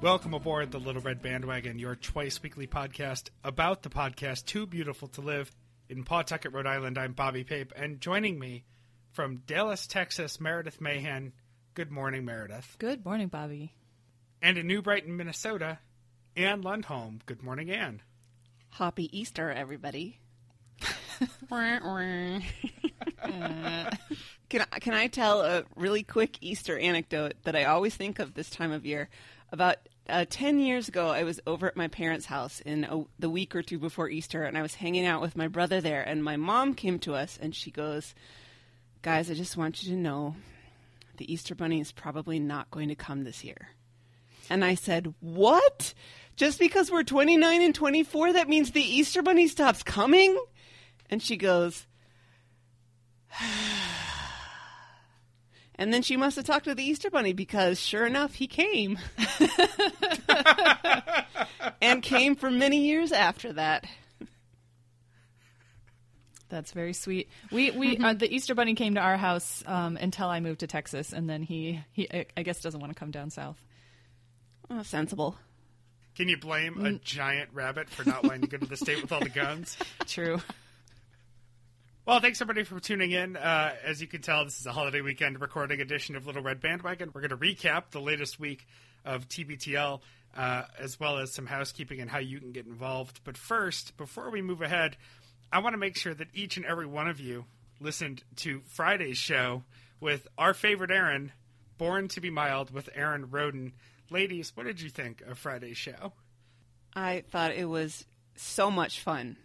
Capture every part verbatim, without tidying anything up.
Welcome aboard the Little Red Bandwagon, your twice-weekly podcast about the podcast Too Beautiful to Live in Pawtucket, Rhode Island. I'm Bobby Pape, and joining me from Dallas, Texas, Meredith Mahan. Good morning, Meredith. Good morning, Bobby. And in New Brighton, Minnesota, Anne Lundholm. Good morning, Anne. Happy Easter, everybody. uh, can, I, can I tell a really quick Easter anecdote that I always think of this time of year? About uh, ten years ago, I was over at my parents' house in a, the week or two before Easter, and I was hanging out with my brother there, and my mom came to us, and she goes, "Guys, I just want you to know the Easter Bunny is probably not going to come this year." And I said, "What? Just because we're twenty-nine and twenty-four, that means the Easter Bunny stops coming?" And she goes, and then she must have talked to the Easter Bunny, because sure enough, he came. And came for many years after that. That's very sweet. We we mm-hmm. uh, the Easter Bunny came to our house um, until I moved to Texas, and then he, he I guess doesn't want to come down south. Oh, sensible. Can you blame a giant rabbit for not wanting to go to the state with all the guns? True. Well, thanks, everybody, for tuning in. Uh, as you can tell, this is a holiday weekend recording edition of Little Red Bandwagon. We're going to recap the latest week of T B T L, uh, as well as some housekeeping and how you can get involved. But first, before we move ahead, I want to make sure that each and every one of you listened to Friday's show with our favorite Aaron, Born to be Mild, with Aaron Roden. Ladies, what did you think of Friday's show? I thought it was so much fun.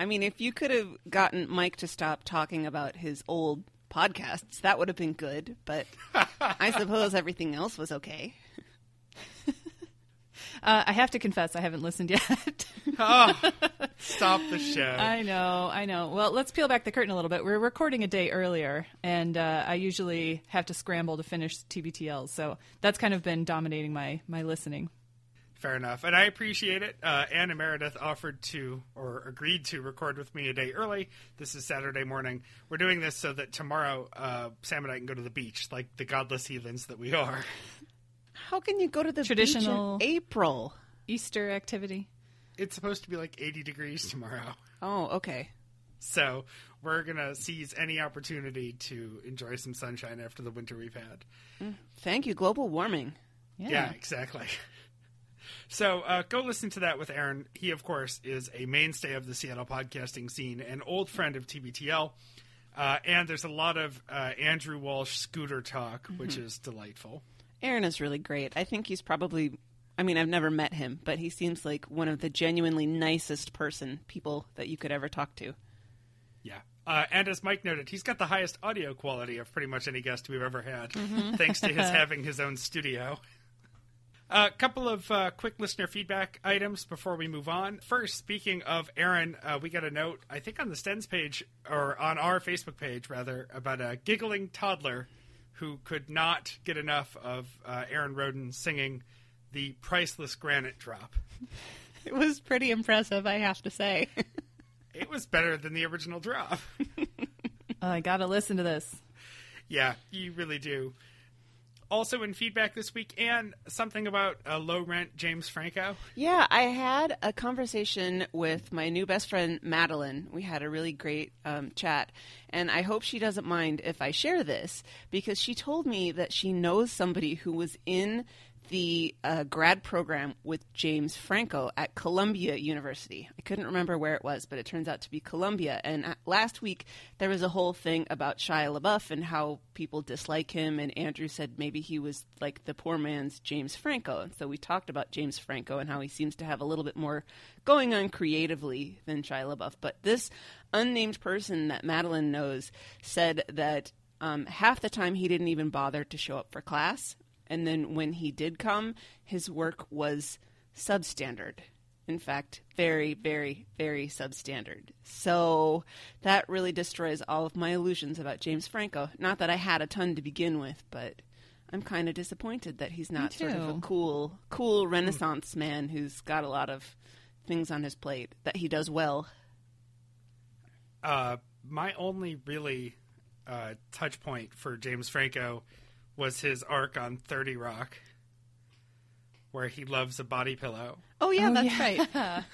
I mean, if you could have gotten Mike to stop talking about his old podcasts, that would have been good. But I suppose everything else was okay. uh, I have to confess, I haven't listened yet. Oh, stop the show. I know, I know. Well, let's peel back the curtain a little bit. We're recording a day earlier, and uh, I usually have to scramble to finish T B T L, so that's kind of been dominating my, my listening. Fair enough, and I appreciate it. Uh, Anna Meredith offered to, or agreed to, record with me a day early. This is Saturday morning. We're doing this so that tomorrow uh, Sam and I can go to the beach, like the godless heathens that we are. How can you go to the traditional beach in April? Easter activity. It's supposed to be like eighty degrees tomorrow. Oh, okay. So we're going to seize any opportunity to enjoy some sunshine after the winter we've had. Mm, thank you, global warming. Yeah, yeah, exactly. So uh, go listen to that with Aaron. He, of course, is a mainstay of the Seattle podcasting scene, an old friend of T B T L. Uh, and there's a lot of uh, Andrew Walsh scooter talk, mm-hmm. which is delightful. Aaron is really great. I think he's probably... I mean, I've never met him, but he seems like one of the genuinely nicest person, people that you could ever talk to. Yeah. Uh, and as Mike noted, he's got the highest audio quality of pretty much any guest we've ever had, mm-hmm. thanks to his having his own studio. A uh, couple of uh, quick listener feedback items before we move on. First, speaking of Aaron, uh, we got a note, I think on the Stens page, or on our Facebook page, rather, about a giggling toddler who could not get enough of uh, Aaron Roden singing The Priceless Granite Drop. It was pretty impressive, I have to say. It was better than the original drop. uh, I gotta listen to this. Yeah, you really do. Also in feedback this week, Anne, something about uh, low-rent James Franco. Yeah, I had a conversation with my new best friend, Madeline. We had a really great um, chat, and I hope she doesn't mind if I share this, because she told me that she knows somebody who was in the uh, grad program with James Franco at Columbia University. I couldn't remember where it was, but it turns out to be Columbia. And last week, there was a whole thing about Shia LaBeouf and how people dislike him. And Andrew said maybe he was like the poor man's James Franco. And so we talked about James Franco and how he seems to have a little bit more going on creatively than Shia LaBeouf. But this unnamed person that Madeline knows said that um, half the time he didn't even bother to show up for class. And then when he did come, his work was substandard. In fact, very, very, very substandard. So that really destroys all of my illusions about James Franco. Not that I had a ton to begin with, but I'm kind of disappointed that he's not sort of a cool, cool Renaissance man who's got a lot of things on his plate that he does well. Uh, my only really uh, touch point for James Franco was his arc on thirty Rock, where he loves a body pillow. Oh, yeah, oh, that's yeah. right.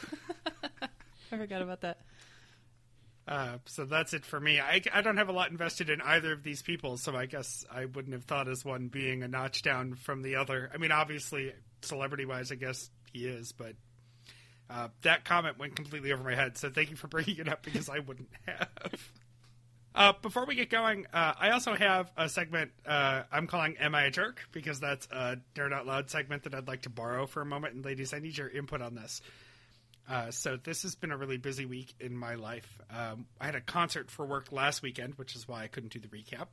I forgot about that. Uh, so that's it for me. I, I don't have a lot invested in either of these people, so I guess I wouldn't have thought as one being a notch down from the other. I mean, obviously, celebrity-wise, I guess he is, but uh, that comment went completely over my head, so thank you for bringing it up because I wouldn't have. Uh, before we get going, uh, I also have a segment uh, I'm calling Am I a Jerk? Because that's a Nerd Out Loud segment that I'd like to borrow for a moment. And ladies, I need your input on this. Uh, so this has been a really busy week in my life. Um, I had a concert for work last weekend, which is why I couldn't do the recap.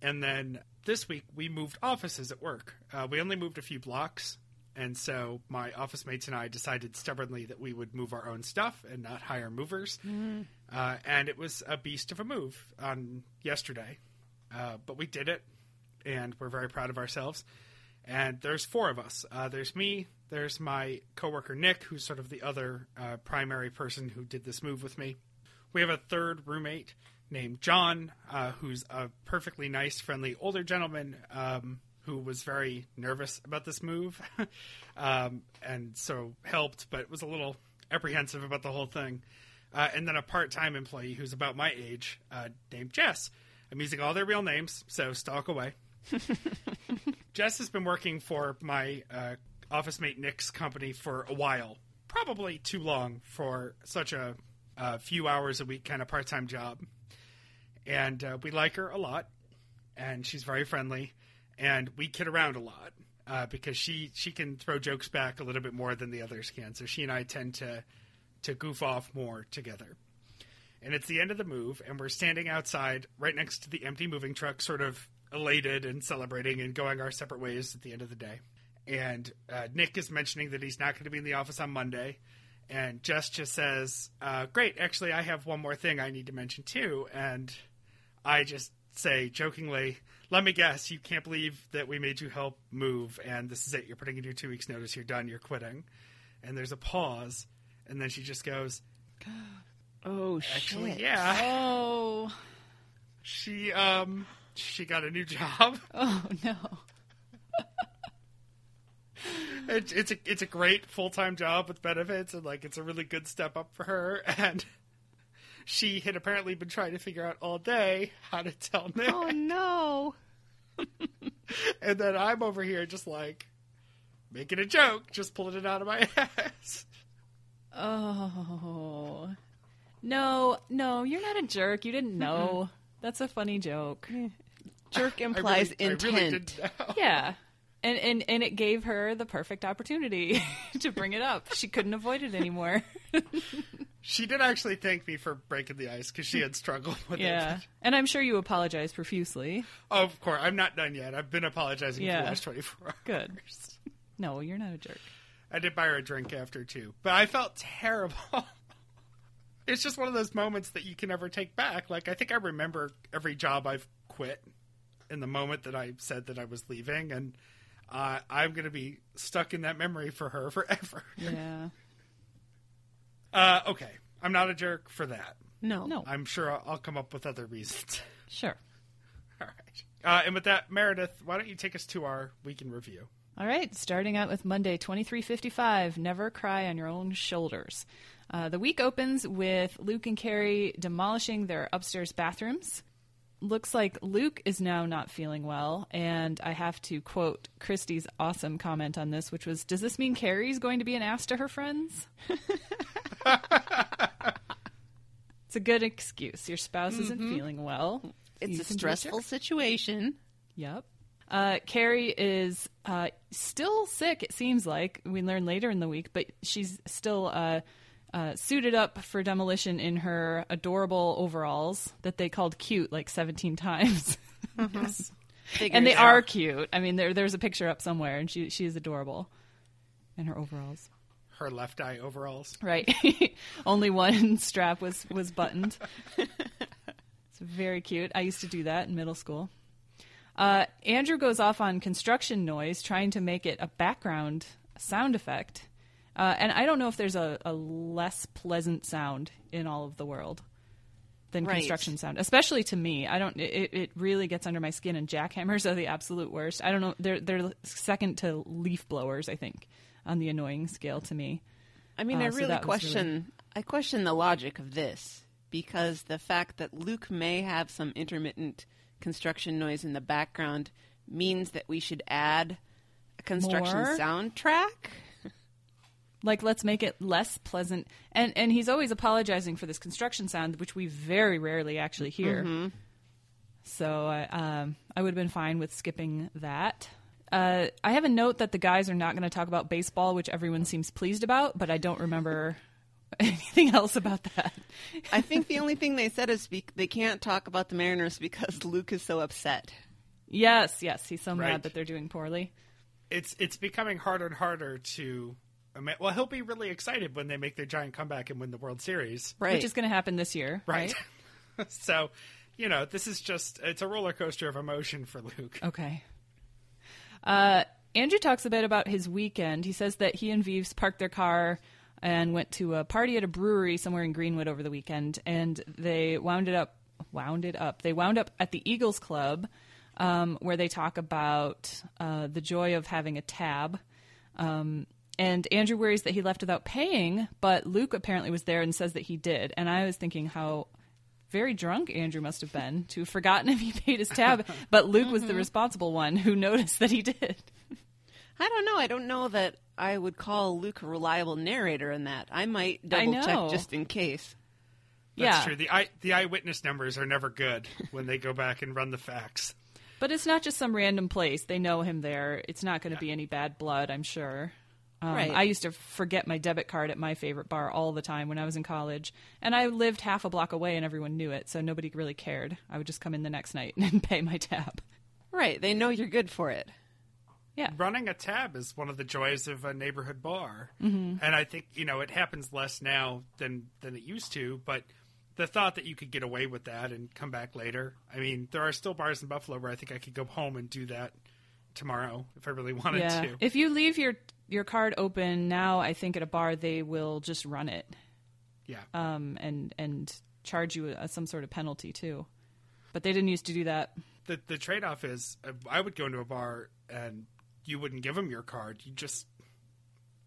And then this week we moved offices at work. Uh, we only moved a few blocks. And so my office mates and I decided stubbornly that we would move our own stuff and not hire movers. Mm-hmm. Uh, and it was a beast of a move on yesterday. Uh, but we did it, and we're very proud of ourselves. And there's four of us. Uh, there's me, there's my coworker Nick, who's sort of the other uh, primary person who did this move with me. We have a third roommate named John, uh, who's a perfectly nice, friendly older gentleman, um, who was very nervous about this move um, and so helped, but was a little apprehensive about the whole thing. Uh, and then a part-time employee who's about my age uh, named Jess. I'm using all their real names, so stalk away. Jess has been working for my uh, office mate Nick's company for a while, probably too long for such a, a few hours a week kind of part-time job. And uh, we like her a lot, and she's very friendly. And we kid around a lot uh, because she, she can throw jokes back a little bit more than the others can. So she and I tend to to goof off more together. And it's the end of the move, and we're standing outside right next to the empty moving truck, sort of elated and celebrating and going our separate ways at the end of the day. And uh, Nick is mentioning that he's not going to be in the office on Monday. And Jess just says, uh, great, actually, I have one more thing I need to mention too. And I just say jokingly, let me guess, you can't believe that we made you help move, and this is it. You're putting in your two weeks' notice. You're done. You're quitting. And there's a pause, and then she just goes, "Oh actually, shit! Yeah, oh, she um, she got a new job. Oh no! it, it's a it's a great full time job with benefits, and like it's a really good step up for her. And she had apparently been trying to figure out all day how to tell Nick. Oh, no. And then I'm over here just, like, making a joke, just pulling it out of my ass. Oh. No, no, you're not a jerk. You didn't know. That's a funny joke. Jerk implies I really, intent. I really didn't know. Yeah. And, and, and it gave her the perfect opportunity to bring it up. She couldn't avoid it anymore. She did actually thank me for breaking the ice because she had struggled with yeah. it. Yeah, and I'm sure you apologize profusely. Oh, of course. I'm not done yet. I've been apologizing yeah. for the last twenty-four hours. Good. No, you're not a jerk. I did buy her a drink after, too. But I felt terrible. It's just one of those moments that you can never take back. Like, I think I remember every job I've quit in the moment that I said that I was leaving. And uh, I'm going to be stuck in that memory for her forever. Yeah. Uh, okay. I'm not a jerk for that. No. No. I'm sure I'll, I'll come up with other reasons. Sure. All right. Uh, and with that, Meredith, why don't you take us to our Week in Review? All right. Starting out with Monday, twenty-three fifty-five, Never Cry on Your Own Shoulders. Uh, the week opens with Luke and Carrie demolishing their upstairs bathrooms. Looks like Luke is now not feeling well, and I have to quote Christie's awesome comment on this, which was, does this mean Carrie's going to be an ass to her friends? It's a good excuse. Your spouse mm-hmm. isn't feeling well. It's you a stressful situation. Yep. Uh, Carrie is uh, still sick, it seems like. We learn later in the week, but she's still... Uh, Uh, suited up for demolition in her adorable overalls that they called cute like seventeen times. Yes. And they are cute. I mean, there, there's a picture up somewhere, and she she is adorable in her overalls. Her left eye overalls. Right. Only one strap was, was buttoned. It's very cute. I used to do that in middle school. Uh, Andrew goes off on construction noise, trying to make it a background sound effect. Uh, and I don't know if there's a, a less pleasant sound in all of the world. than right. construction sound, especially to me. I don't. It, it really gets under my skin, and jackhammers are the absolute worst. I don't know. They're they're second to leaf blowers, I think, on the annoying scale to me. I mean, uh, I really so question. Really... I question the logic of this, because the fact that Luke may have some intermittent construction noise in the background means that we should add a construction More? soundtrack. Like, let's make it less pleasant. And and he's always apologizing for this construction sound, which we very rarely actually hear. Mm-hmm. So I, um, I would have been fine with skipping that. Uh, I have a note that the guys are not going to talk about baseball, which everyone seems pleased about, but I don't remember anything else about that. I think the only thing they said is be- they can't talk about the Mariners because Luke is so upset. Yes, yes. He's so right. mad that they're doing poorly. It's It's becoming harder and harder to... Well, he'll be really excited when they make their giant comeback and win the World Series. Right. Which is going to happen this year. Right. right? So, you know, this is just, it's a roller coaster of emotion for Luke. Okay. Uh, Andrew talks a bit about his weekend. He says that he and Vives parked their car and went to a party at a brewery somewhere in Greenwood over the weekend. And they wound it up, wound it up. They wound up at the Eagles Club, um, where they talk about uh, the joy of having a tab. Um And Andrew worries that he left without paying, but Luke apparently was there and says that he did. And I was thinking how very drunk Andrew must have been to have forgotten if he paid his tab, but Luke mm-hmm. was the responsible one who noticed that he did. I don't know. I don't know that I would call Luke a reliable narrator in that. I might double I check just in case. That's yeah. true. The, eye, the eyewitness numbers are never good when they go back and run the facts. But it's not just some random place. They know him there. It's not going to yeah. be any bad blood, I'm sure. Um, right. I used to forget my debit card at my favorite bar all the time when I was in college, and I lived half a block away and everyone knew it, so nobody really cared. I would just come in the next night and pay my tab. Right. They know you're good for it. Yeah. Running a tab is one of the joys of a neighborhood bar. Mm-hmm. And I think, you know, it happens less now than, than it used to, but the thought that you could get away with that and come back later. I mean, there are still bars in Buffalo where I think I could go home and do that tomorrow if I really wanted yeah. to. If you leave your... your card open now, I think at a bar they will just run it. Yeah. Um, and and charge you a, some sort of penalty too. But they didn't used to do that. The the trade-off is uh, I would go into a bar and you wouldn't give them your card. You just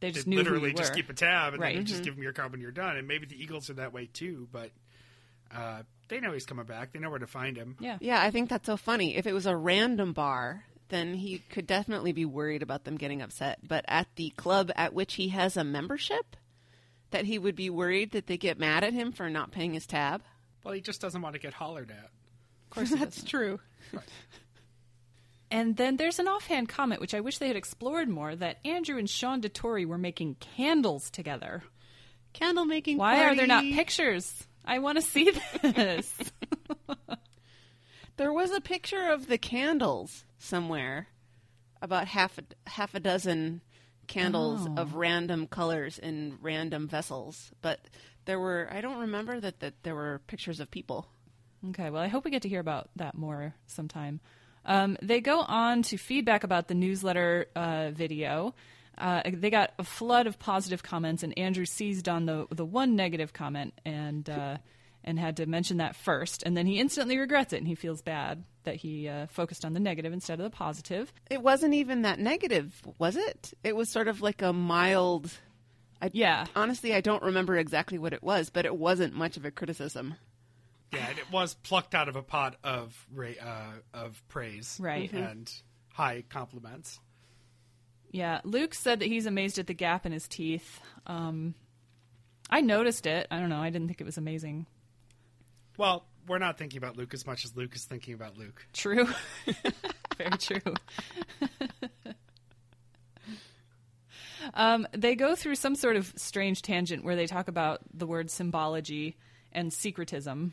they just knew literally who you just were. Keep a tab and right. then you just mm-hmm. give them your card when you're done. And maybe the Eagles are that way too, but uh, they know he's coming back. They know where to find him. Yeah. Yeah, I think that's so funny. If it was a random bar, then he could definitely be worried about them getting upset. But at the club at which he has a membership, that he would be worried that they get mad at him for not paying his tab? Well, he just doesn't want to get hollered at. Of course that's doesn't. True. Right. And then there's an offhand comment, which I wish they had explored more, that Andrew and Sean DeTore were making candles together. Candle making Why party. Are there not pictures? I want to see this. There was a picture of the candles somewhere, about half a, half a dozen candles oh. of random colors in random vessels. But there were, I don't remember that, that there were pictures of people. Okay, well, I hope we get to hear about that more sometime. Um, they go on to feedback about the newsletter uh, video. Uh, they got a flood of positive comments, and Andrew seized on the, the one negative comment and... Uh, and had to mention that first, and then he instantly regrets it, and he feels bad that he uh, focused on the negative instead of the positive. It wasn't even that negative, was it? It was sort of like a mild... I, yeah. Honestly, I don't remember exactly what it was, but it wasn't much of a criticism. Yeah, and it was plucked out of a pot of uh, of praise right. and mm-hmm. high compliments. Yeah, Luke said that he's amazed at the gap in his teeth. Um, I noticed it. I don't know. I didn't think it was amazing. Well, we're not thinking about Luke as much as Luke is thinking about Luke. True. Very true. um, they go through some sort of strange tangent where they talk about the word symbology and secretism.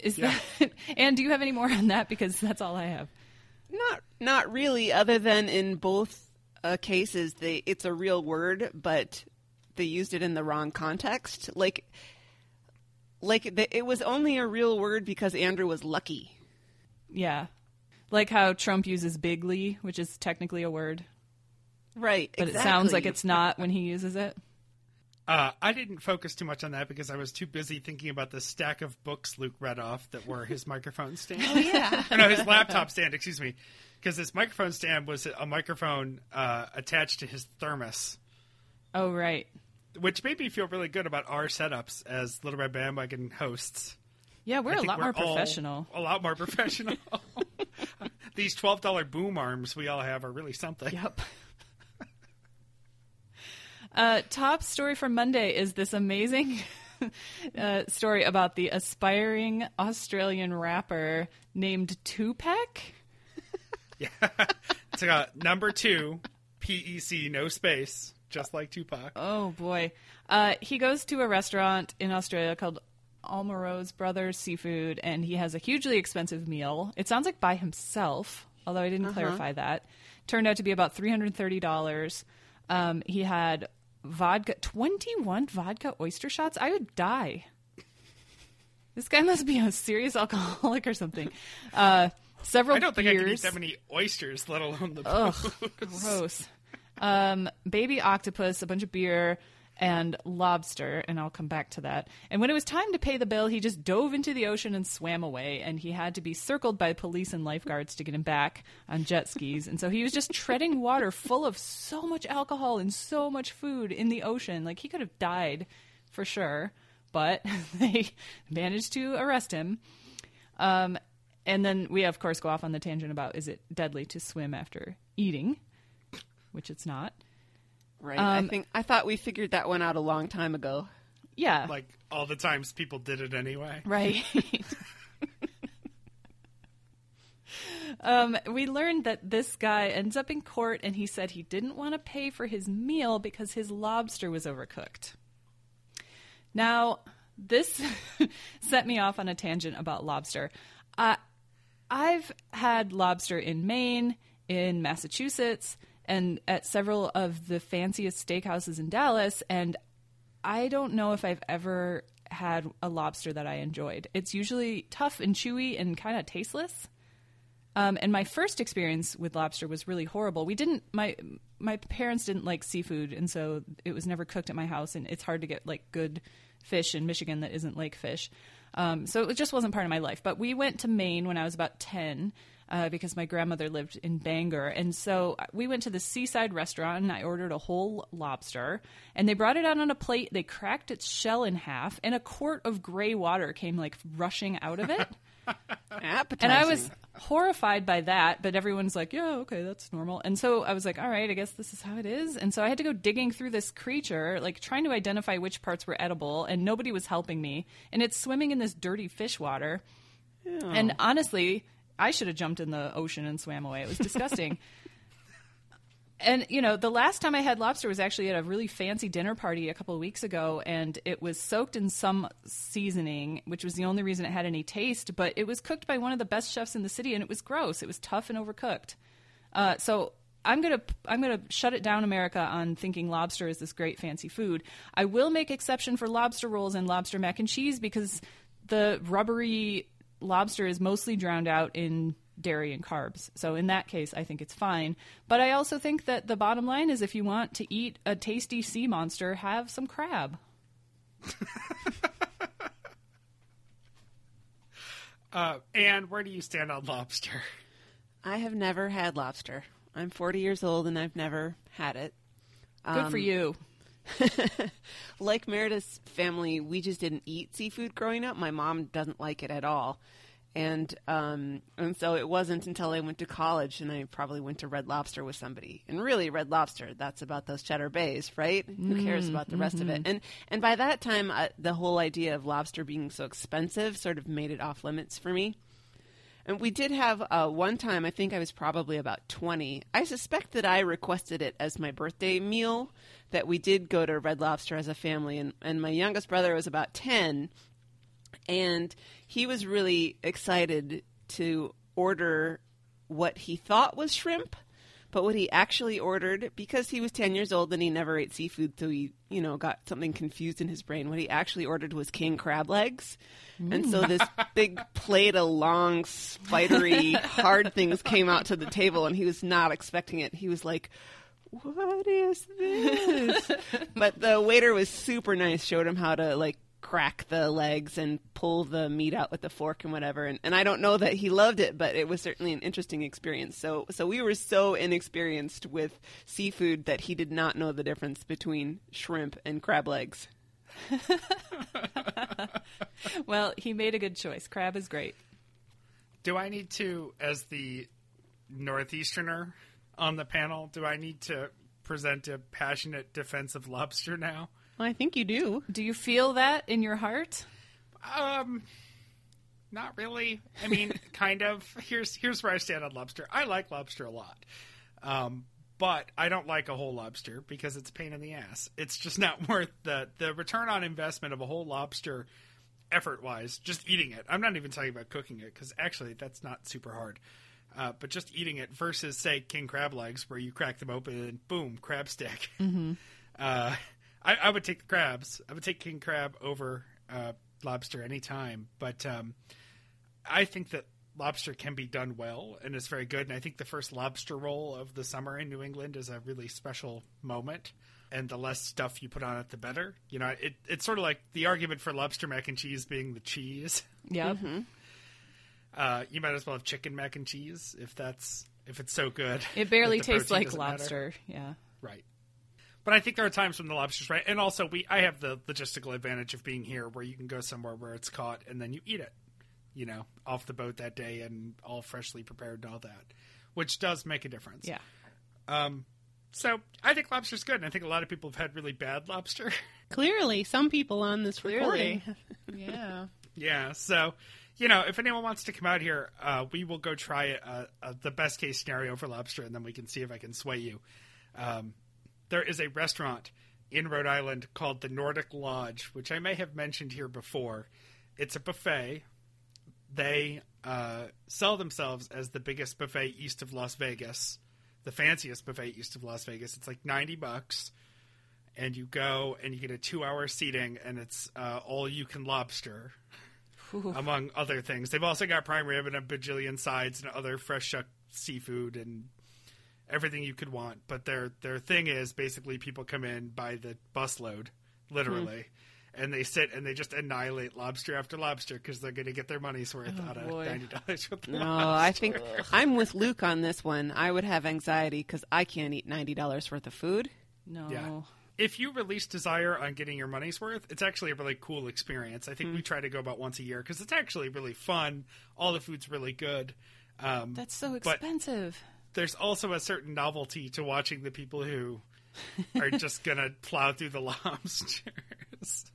Is yeah. that? And do you have any more on that? Because that's all I have. Not, not really. Other than in both uh, cases, they it's a real word, but they used it in the wrong context. Like. Like, it was only a real word because Andrew was lucky. Yeah. Like how Trump uses bigly, which is technically a word. Right, But exactly. It sounds like it's not when he uses it. Uh, I didn't focus too much on that because I was too busy thinking about the stack of books Luke read off that were his microphone stand. Oh, yeah. Or no, his laptop stand, excuse me. Because this microphone stand was a microphone uh, attached to his thermos. Oh, right. Which made me feel really good about our setups as Little Red Bandwagon hosts. Yeah, we're I a lot we're more professional. A lot more professional. These twelve dollar boom arms we all have are really something. Yep. Uh, top story for Monday is this amazing uh, story about the aspiring Australian rapper named Tupac. Yeah, it's like number two, P E C, no space, just like Tupac. Oh, boy. Uh, he goes to a restaurant in Australia called Almaro's Brothers Seafood, and he has a hugely expensive meal. It sounds like by himself, although I didn't uh-huh. clarify that. Turned out to be about three hundred thirty dollars. Um, he had... vodka, twenty-one vodka oyster shots. I would die. This guy must be a serious alcoholic or something. Uh, several. I don't think beers. I can eat that many oysters, let alone the. Ugh, gross. Um, baby octopus, a bunch of beer, and lobster, and I'll come back to that. And when it was time to pay the bill, he just dove into the ocean and swam away, and he had to be circled by police and lifeguards to get him back on jet skis. And so he was just treading water full of so much alcohol and so much food in the ocean. Like, he could have died for sure, but they managed to arrest him. Um, and then we, of course, go off on the tangent about, is it deadly to swim after eating, which it's not. Right. Um, I think I thought we figured that one out a long time ago. Yeah. Like all the times people did it anyway. Right. um, we learned that this guy ends up in court and he said he didn't want to pay for his meal because his lobster was overcooked. Now, this set me off on a tangent about lobster. Uh, I've had lobster in Maine, in Massachusetts, and at several of the fanciest steakhouses in Dallas, and I don't know if I've ever had a lobster that I enjoyed. It's usually tough and chewy and kind of tasteless. Um, and my first experience with lobster was really horrible. We didn't my my parents didn't like seafood, and so it was never cooked at my house. And it's hard to get like good fish in Michigan that isn't lake fish. Um, so it just wasn't part of my life. But we went to Maine when I was about ten. Uh, because my grandmother lived in Bangor. And so we went to the seaside restaurant, and I ordered a whole lobster. And they brought it out on a plate. They cracked its shell in half, and a quart of gray water came, like, rushing out of it. Appetizing. And I was horrified by that, but everyone's like, yeah, okay, that's normal. And so I was like, all right, I guess this is how it is. And so I had to go digging through this creature, like, trying to identify which parts were edible, and nobody was helping me. And it's swimming in this dirty fish water. Ew. And honestly... I should have jumped in the ocean and swam away. It was disgusting. And, you know, the last time I had lobster was actually at a really fancy dinner party a couple of weeks ago, and it was soaked in some seasoning, which was the only reason it had any taste, but it was cooked by one of the best chefs in the city, and it was gross. It was tough and overcooked. Uh, so I'm going to I'm going to shut it down, America, on thinking lobster is this great fancy food. I will make exception for lobster rolls and lobster mac and cheese because the rubbery... lobster is mostly drowned out in dairy and carbs. So in that case, I think it's fine. But I also think that the bottom line is if you want to eat a tasty sea monster, have some crab. uh, Anne, where do you stand on lobster? I have never had lobster. I'm forty years old and I've never had it. Um, Good for you. Like Meredith's family, we just didn't eat seafood growing up. My mom doesn't like it at all. And um, and so it wasn't until I went to college and I probably went to Red Lobster with somebody. And really, Red Lobster, that's about those Cheddar Bays, right? Mm, Who cares about the mm-hmm. rest of it? And and by that time, uh, the whole idea of lobster being so expensive sort of made it off limits for me. And we did have uh, one time, I think I was probably about twenty. I suspect that I requested it as my birthday meal, that we did go to Red Lobster as a family. And, and my youngest brother was about ten, and he was really excited to order what he thought was shrimp, but what he actually ordered, because he was ten years old and he never ate seafood, so he, you know, got something confused in his brain. What he actually ordered was king crab legs. Mm. And so this big plate of long, spidery, hard things came out to the table, and he was not expecting it. He was like, what is this? But the waiter was super nice, showed him how to like crack the legs and pull the meat out with the fork and whatever. And, and I don't know that he loved it, but it was certainly an interesting experience. So so we were so inexperienced with seafood that he did not know the difference between shrimp and crab legs. Well, he made a good choice. Crab is great. Do I need to, as the Northeasterner on the panel, do I need to present a passionate defense of lobster now? Well, I think you do. Do you feel that in your heart? Um, not really. I mean, kind of. Here's here's where I stand on lobster. I like lobster a lot. Um, but I don't like a whole lobster because it's a pain in the ass. It's just not worth the, the return on investment of a whole lobster effort-wise, just eating it. I'm not even talking about cooking it because actually that's not super hard. Uh, but just eating it versus, say, king crab legs where you crack them open and boom, crab stick. Mm-hmm. Uh I, I would take the crabs. I would take king crab over uh, lobster any time. But um, I think that lobster can be done well and it's very good. And I think the first lobster roll of the summer in New England is a really special moment. And the less stuff you put on it, the better. You know, it, it's sort of like the argument for lobster mac and cheese being the cheese. Yeah. Mm-hmm. Uh, you might as well have chicken mac and cheese if that's if it's so good. It barely tastes like lobster. Yeah. Right. But I think there are times when the lobster's right. And also, we I have the logistical advantage of being here where you can go somewhere where it's caught and then you eat it, you know, off the boat that day and all freshly prepared and all that, which does make a difference. Yeah. Um, so I think lobster's good. And I think a lot of people have had really bad lobster. Clearly, some people on this recording. Clearly. Yeah. Yeah. So, you know, if anyone wants to come out here, uh, we will go try uh, uh, the best case scenario for lobster and then we can see if I can sway you. Um There is a restaurant in Rhode Island called the Nordic Lodge, which I may have mentioned here before. It's a buffet. They uh, sell themselves as the biggest buffet east of Las Vegas, the fanciest buffet east of Las Vegas. It's like ninety bucks, and you go and you get a two-hour seating, and it's uh, all you can lobster, Ooh. among other things. They've also got prime rib and a bajillion sides and other fresh shuck seafood and everything you could want, but their their thing is basically people come in by the busload, literally, mm. and they sit and they just annihilate lobster after lobster because they're going to get their money's worth oh, out boy. of ninety dollars worth of no, lobster. I think I'm with Luke on this one. I would have anxiety because I can't eat ninety dollars worth of food. No. Yeah. If you release desire on getting your money's worth, it's actually a really cool experience. I think mm. we try to go about once a year because it's actually really fun. All the food's really good. Um, That's so expensive. But there's also a certain novelty to watching the people who are just going to plow through the lobsters.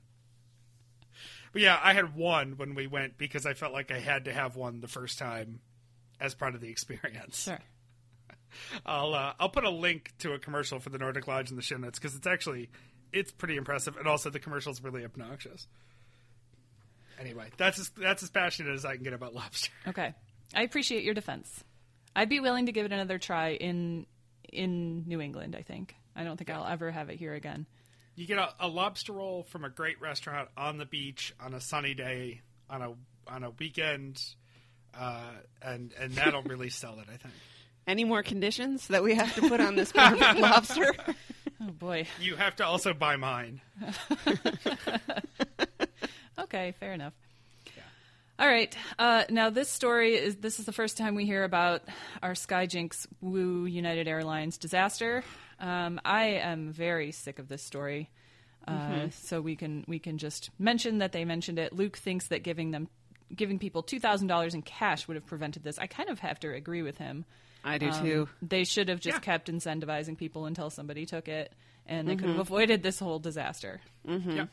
But yeah, I had one when we went because I felt like I had to have one the first time as part of the experience. Sure. I'll uh, I'll put a link to a commercial for the Nordic Lodge in the show notes because it's actually it's pretty impressive and also the commercial's really obnoxious. Anyway, that's as, that's as passionate as I can get about lobster. Okay. I appreciate your defense. I'd be willing to give it another try in in New England, I think. I don't think yeah. I'll ever have it here again. You get a, a lobster roll from a great restaurant on the beach on a sunny day, on a on a weekend, uh, and, and that'll really sell it, I think. Any more conditions that we have to put on this perfect lobster? Oh, boy. You have to also buy mine. Okay, fair enough. All right. Uh, now, this story is this is the first time we hear about our Skyjinx Woo United Airlines disaster. Um, I am very sick of this story, uh, mm-hmm. so we can we can just mention that they mentioned it. Luke thinks that giving them giving people two thousand dollars in cash would have prevented this. I kind of have to agree with him. I do um, too. They should have just yeah. kept incentivizing people until somebody took it, and they mm-hmm. could have avoided this whole disaster. Mm-hmm. Yeah.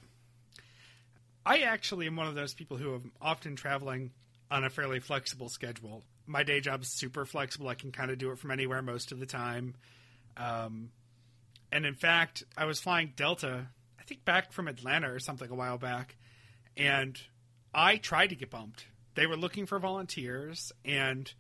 I actually am one of those people who am often traveling on a fairly flexible schedule. My day job is super flexible. I can kind of do it from anywhere most of the time. Um, and in fact, I was flying Delta, I think back from Atlanta or something a while back, and I tried to get bumped. They were looking for volunteers, and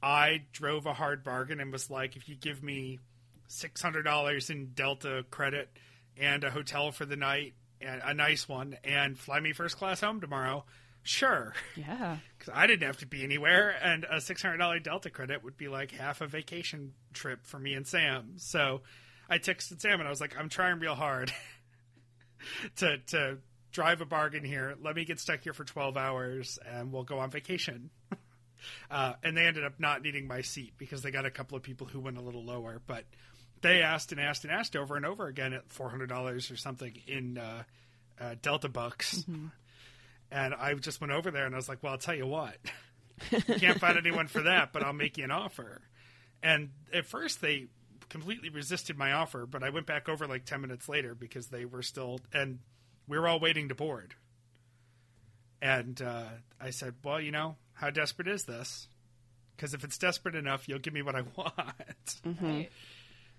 I drove a hard bargain and was like, if you give me six hundred dollars in Delta credit and a hotel for the night, and a nice one, and fly me first class home tomorrow. Sure. Yeah. Because I didn't have to be anywhere, and a six hundred dollars Delta credit would be like half a vacation trip for me and Sam. So I texted Sam and I was like, I'm trying real hard to to drive a bargain here. Let me get stuck here for twelve hours and we'll go on vacation. Uh, and they ended up not needing my seat because they got a couple of people who went a little lower. But they asked and asked and asked over and over again at four hundred dollars or something in uh, uh, Delta bucks. Mm-hmm. And I just went over there and I was like, well, I'll tell you what. You can't find anyone for that, but I'll make you an offer. And at first they completely resisted my offer, but I went back over like ten minutes later because they were still – and we were all waiting to board. And uh, I said, well, you know, how desperate is this? Because if it's desperate enough, you'll give me what I want. Mm-hmm.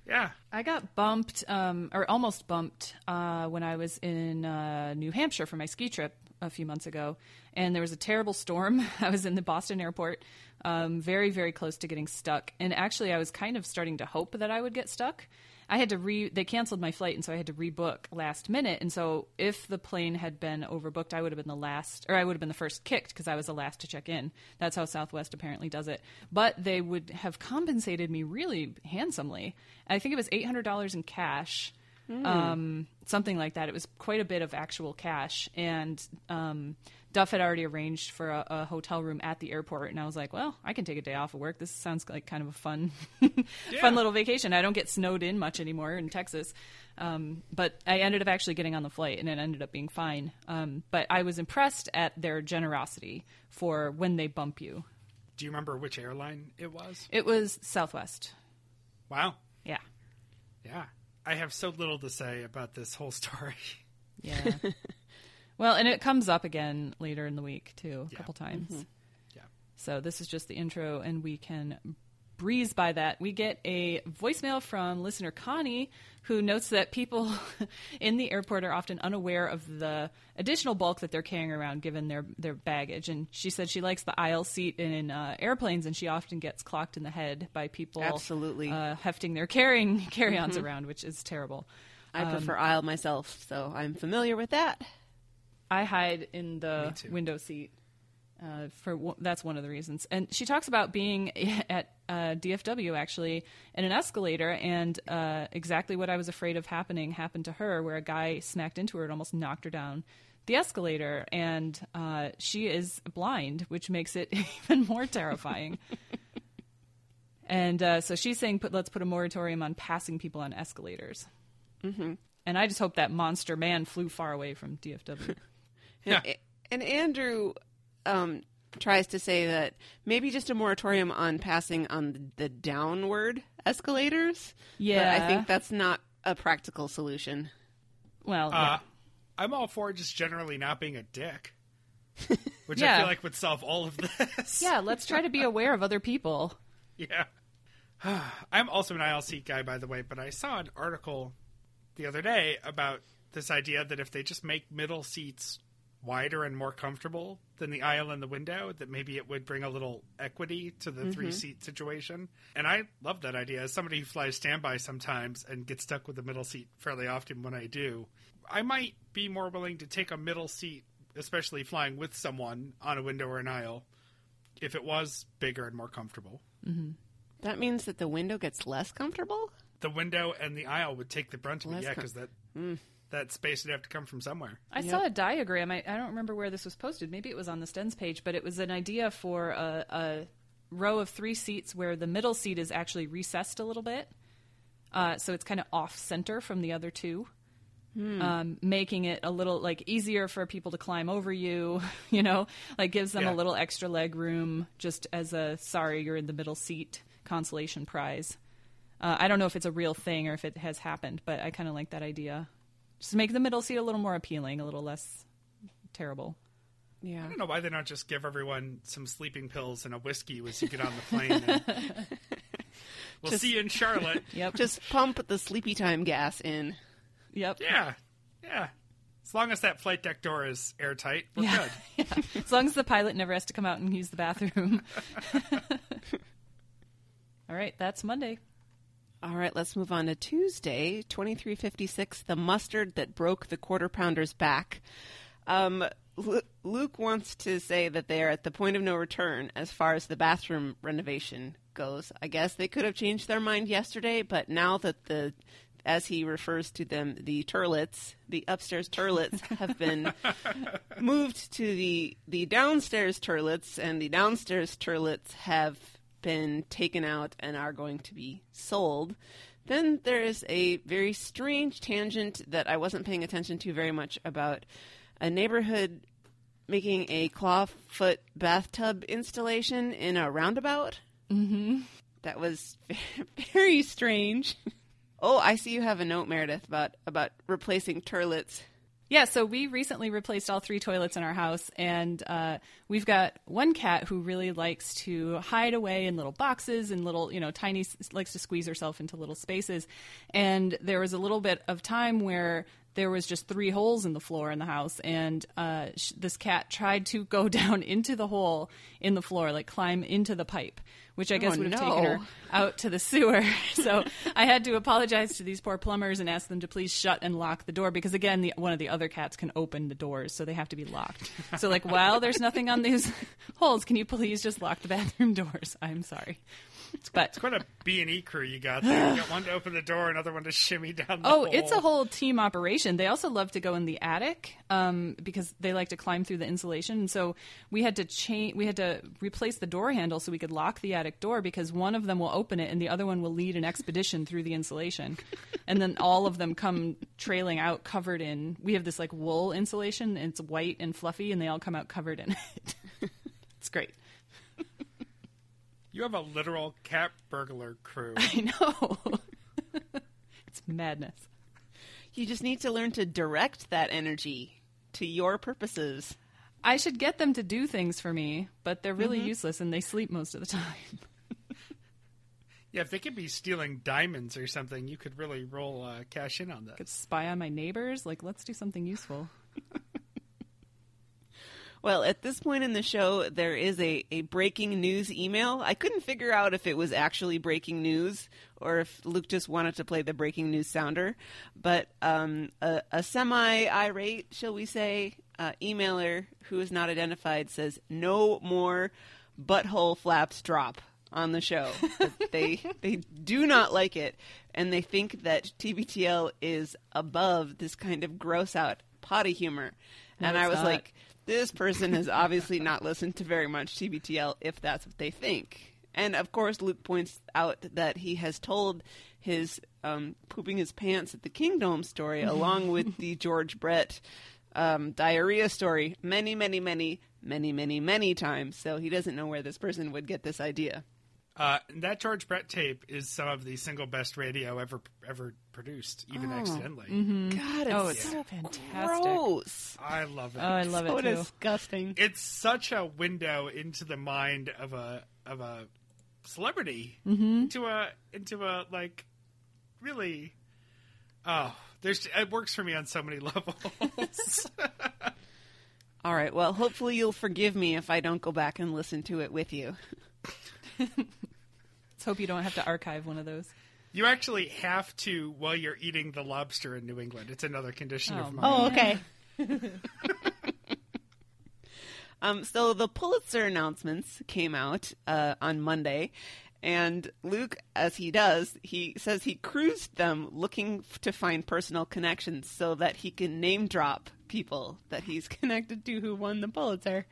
Yeah. I got bumped um, or almost bumped uh, when I was in uh, New Hampshire for my ski trip a few months ago, and there was a terrible storm. I was in the Boston airport, um, very, very close to getting stuck. And actually, I was kind of starting to hope that I would get stuck. I had to re, they canceled my flight. And so I had to rebook last minute. And so if the plane had been overbooked, I would have been the last, or I would have been the first kicked because I was the last to check in. That's how Southwest apparently does it. But they would have compensated me really handsomely. I think it was eight hundred dollars in cash. Mm. Um, something like that. It was quite a bit of actual cash. And, um, Duff had already arranged for a, a hotel room at the airport. And I was like, well, I can take a day off of work. This sounds like kind of a fun, yeah. fun little vacation. I don't get snowed in much anymore in Texas. Um, but I ended up actually getting on the flight and it ended up being fine. Um, but I was impressed at their generosity for when they bump you. Do you remember which airline it was? It was Southwest. Wow. Yeah. Yeah. I have so little to say about this whole story. Yeah. Well, and it comes up again later in the week, too, a yeah. couple times. Mm-hmm. Yeah. So this is just the intro, and we can breeze by that. We get a voicemail from listener Connie, who notes that people in the airport are often unaware of the additional bulk that they're carrying around, given their, their baggage. And she said she likes the aisle seat in uh, airplanes, and she often gets clocked in the head by people absolutely uh, hefting their carrying carry-ons mm-hmm. around, which is terrible. I um, prefer aisle myself, so I'm familiar with that. I hide in the window seat. Uh, for w- that's one of the reasons. And she talks about being at uh, D F W, actually, in an escalator. And uh, exactly what I was afraid of happening happened to her, where a guy smacked into her and almost knocked her down the escalator. And uh, she is blind, which makes it even more terrifying. And uh, so she's saying, put, let's put a moratorium on passing people on escalators. Mm-hmm. And I just hope that monster man flew far away from D F W. Yeah. And, and Andrew um, tries to say that maybe just a moratorium on passing on the downward escalators. Yeah. But I think that's not a practical solution. Well, uh, yeah. I'm all for just generally not being a dick, which yeah. I feel like would solve all of this. Yeah, let's try to be aware of other people. Yeah. I'm also an aisle seat guy, by the way, but I saw an article the other day about this idea that if they just make middle seats wider and more comfortable than the aisle and the window, that maybe it would bring a little equity to the mm-hmm. three seat situation. And I love that idea. As somebody who flies standby sometimes and gets stuck with the middle seat fairly often when I do, I might be more willing to take a middle seat, especially flying with someone on a window or an aisle, if it was bigger and more comfortable. Mm-hmm. That means that the window gets less comfortable? The window and the aisle would take the brunt of it, yeah, because that mm. that space would have to come from somewhere. I yep. saw a diagram. I, I don't remember where this was posted. Maybe it was on the Stens page, but it was an idea for a, a row of three seats where the middle seat is actually recessed a little bit. Uh, so it's kind of off-center from the other two, mm. um, making it a little like easier for people to climb over you, you know, like gives them yeah. a little extra leg room just as a, sorry, you're in the middle seat consolation prize. Uh, I don't know if it's a real thing or if it has happened, but I kind of like that idea. Just make the middle seat a little more appealing, a little less terrible. Yeah. I don't know why they don't just give everyone some sleeping pills and a whiskey as you get on the plane. And we'll just, see you in Charlotte. Yep. Just pump the sleepy time gas in. Yep. Yeah. Yeah. As long as that flight deck door is airtight, we're yeah. good. Yeah. As long as the pilot never has to come out and use the bathroom. All right. That's Monday. All right, let's move on to Tuesday, twenty-three fifty-six, the mustard that broke the quarter pounder's back. Um, L- Luke wants to say that they are at the point of no return as far as the bathroom renovation goes. I guess they could have changed their mind yesterday, but now that the as he refers to them, the turlets, the upstairs turlets, have been moved to the the downstairs turlets, and the downstairs turlets have been taken out and are going to be sold. Then there is a very strange tangent that I wasn't paying attention to very much about a neighborhood making a clawfoot bathtub installation in a roundabout. Mm-hmm. That was very strange. Oh, I see you have a note, Meredith, about, about replacing turlets. Yeah, so we recently replaced all three toilets in our house, and uh, we've got one cat who really likes to hide away in little boxes and little, you know, tiny, likes to squeeze herself into little spaces. And there was a little bit of time where there was just three holes in the floor in the house, and uh, sh- this cat tried to go down into the hole in the floor, like climb into the pipe, which I guess oh, would have no. taken her out to the sewer. So I had to apologize to these poor plumbers and ask them to please shut and lock the door, because, again, the, one of the other cats can open the doors, so they have to be locked. So, like, well, there's nothing on these holes. Can you please just lock the bathroom doors? I'm sorry. But it's quite a B and E crew you got there. You got one to open the door, another one to shimmy down the oh, hole. It's a whole team operation. They also love to go in the attic um, because they like to climb through the insulation. And so we had to change. We had to replace the door handle so we could lock the attic door, because one of them will open it and the other one will lead an expedition through the insulation. And then all of them come trailing out covered in. We have this like wool insulation, and it's white and fluffy, and they all come out covered in it. It's great. You have a literal cat burglar crew. I know. It's madness. You just need to learn to direct that energy to your purposes. I should get them to do things for me, but they're really mm-hmm. useless, and they sleep most of the time. Yeah, if they could be stealing diamonds or something, you could really roll uh, cash in on that. Could spy on my neighbors. Like, let's do something useful. Well, at this point in the show, there is a, a breaking news email. I couldn't figure out if it was actually breaking news or if Luke just wanted to play the breaking news sounder. But um, a, a semi-irate, shall we say, uh, emailer who is not identified says, "No more butthole flaps drop on the show." they they do not like it, and they think that T B T L is above this kind of gross-out potty humor. No, and I was not. like... This person has obviously not listened to very much T B T L if that's what they think. And, of course, Luke points out that he has told his um, pooping his pants at the Kingdome story along with the George Brett um, diarrhea story many, many, many, many, many, many times. So he doesn't know where this person would get this idea. Uh, that George Brett tape is some of the single best radio ever ever produced, even oh, accidentally. Mm-hmm. God, it's, oh, it's so fantastic. Gross. I love it. Oh, I love so it too. So disgusting. It's such a window into the mind of a of a celebrity mm-hmm. into a into a like really. Oh, there's it works for me on so many levels. All right. Well, hopefully you'll forgive me if I don't go back and listen to it with you. Let's hope you don't have to archive one of those. You actually have to while you're eating the lobster in New England. It's another condition oh, of mine. Oh, okay. um, so the Pulitzer announcements came out uh, on Monday, and Luke, as he does, he says he cruised them looking to find personal connections so that he can name drop people that he's connected to who won the Pulitzer.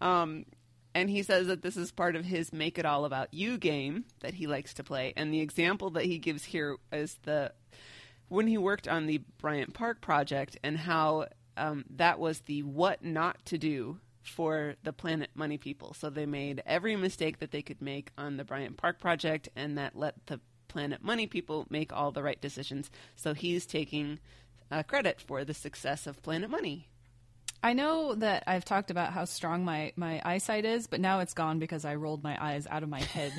Um And he says that this is part of his Make It All About You game that he likes to play. And the example that he gives here is the when he worked on the Bryant Park project and how um, that was the what not to do for the Planet Money people. So they made every mistake that they could make on the Bryant Park project, and that let the Planet Money people make all the right decisions. So he's taking uh, credit for the success of Planet Money. I know that I've talked about how strong my, my eyesight is, but now it's gone because I rolled my eyes out of my head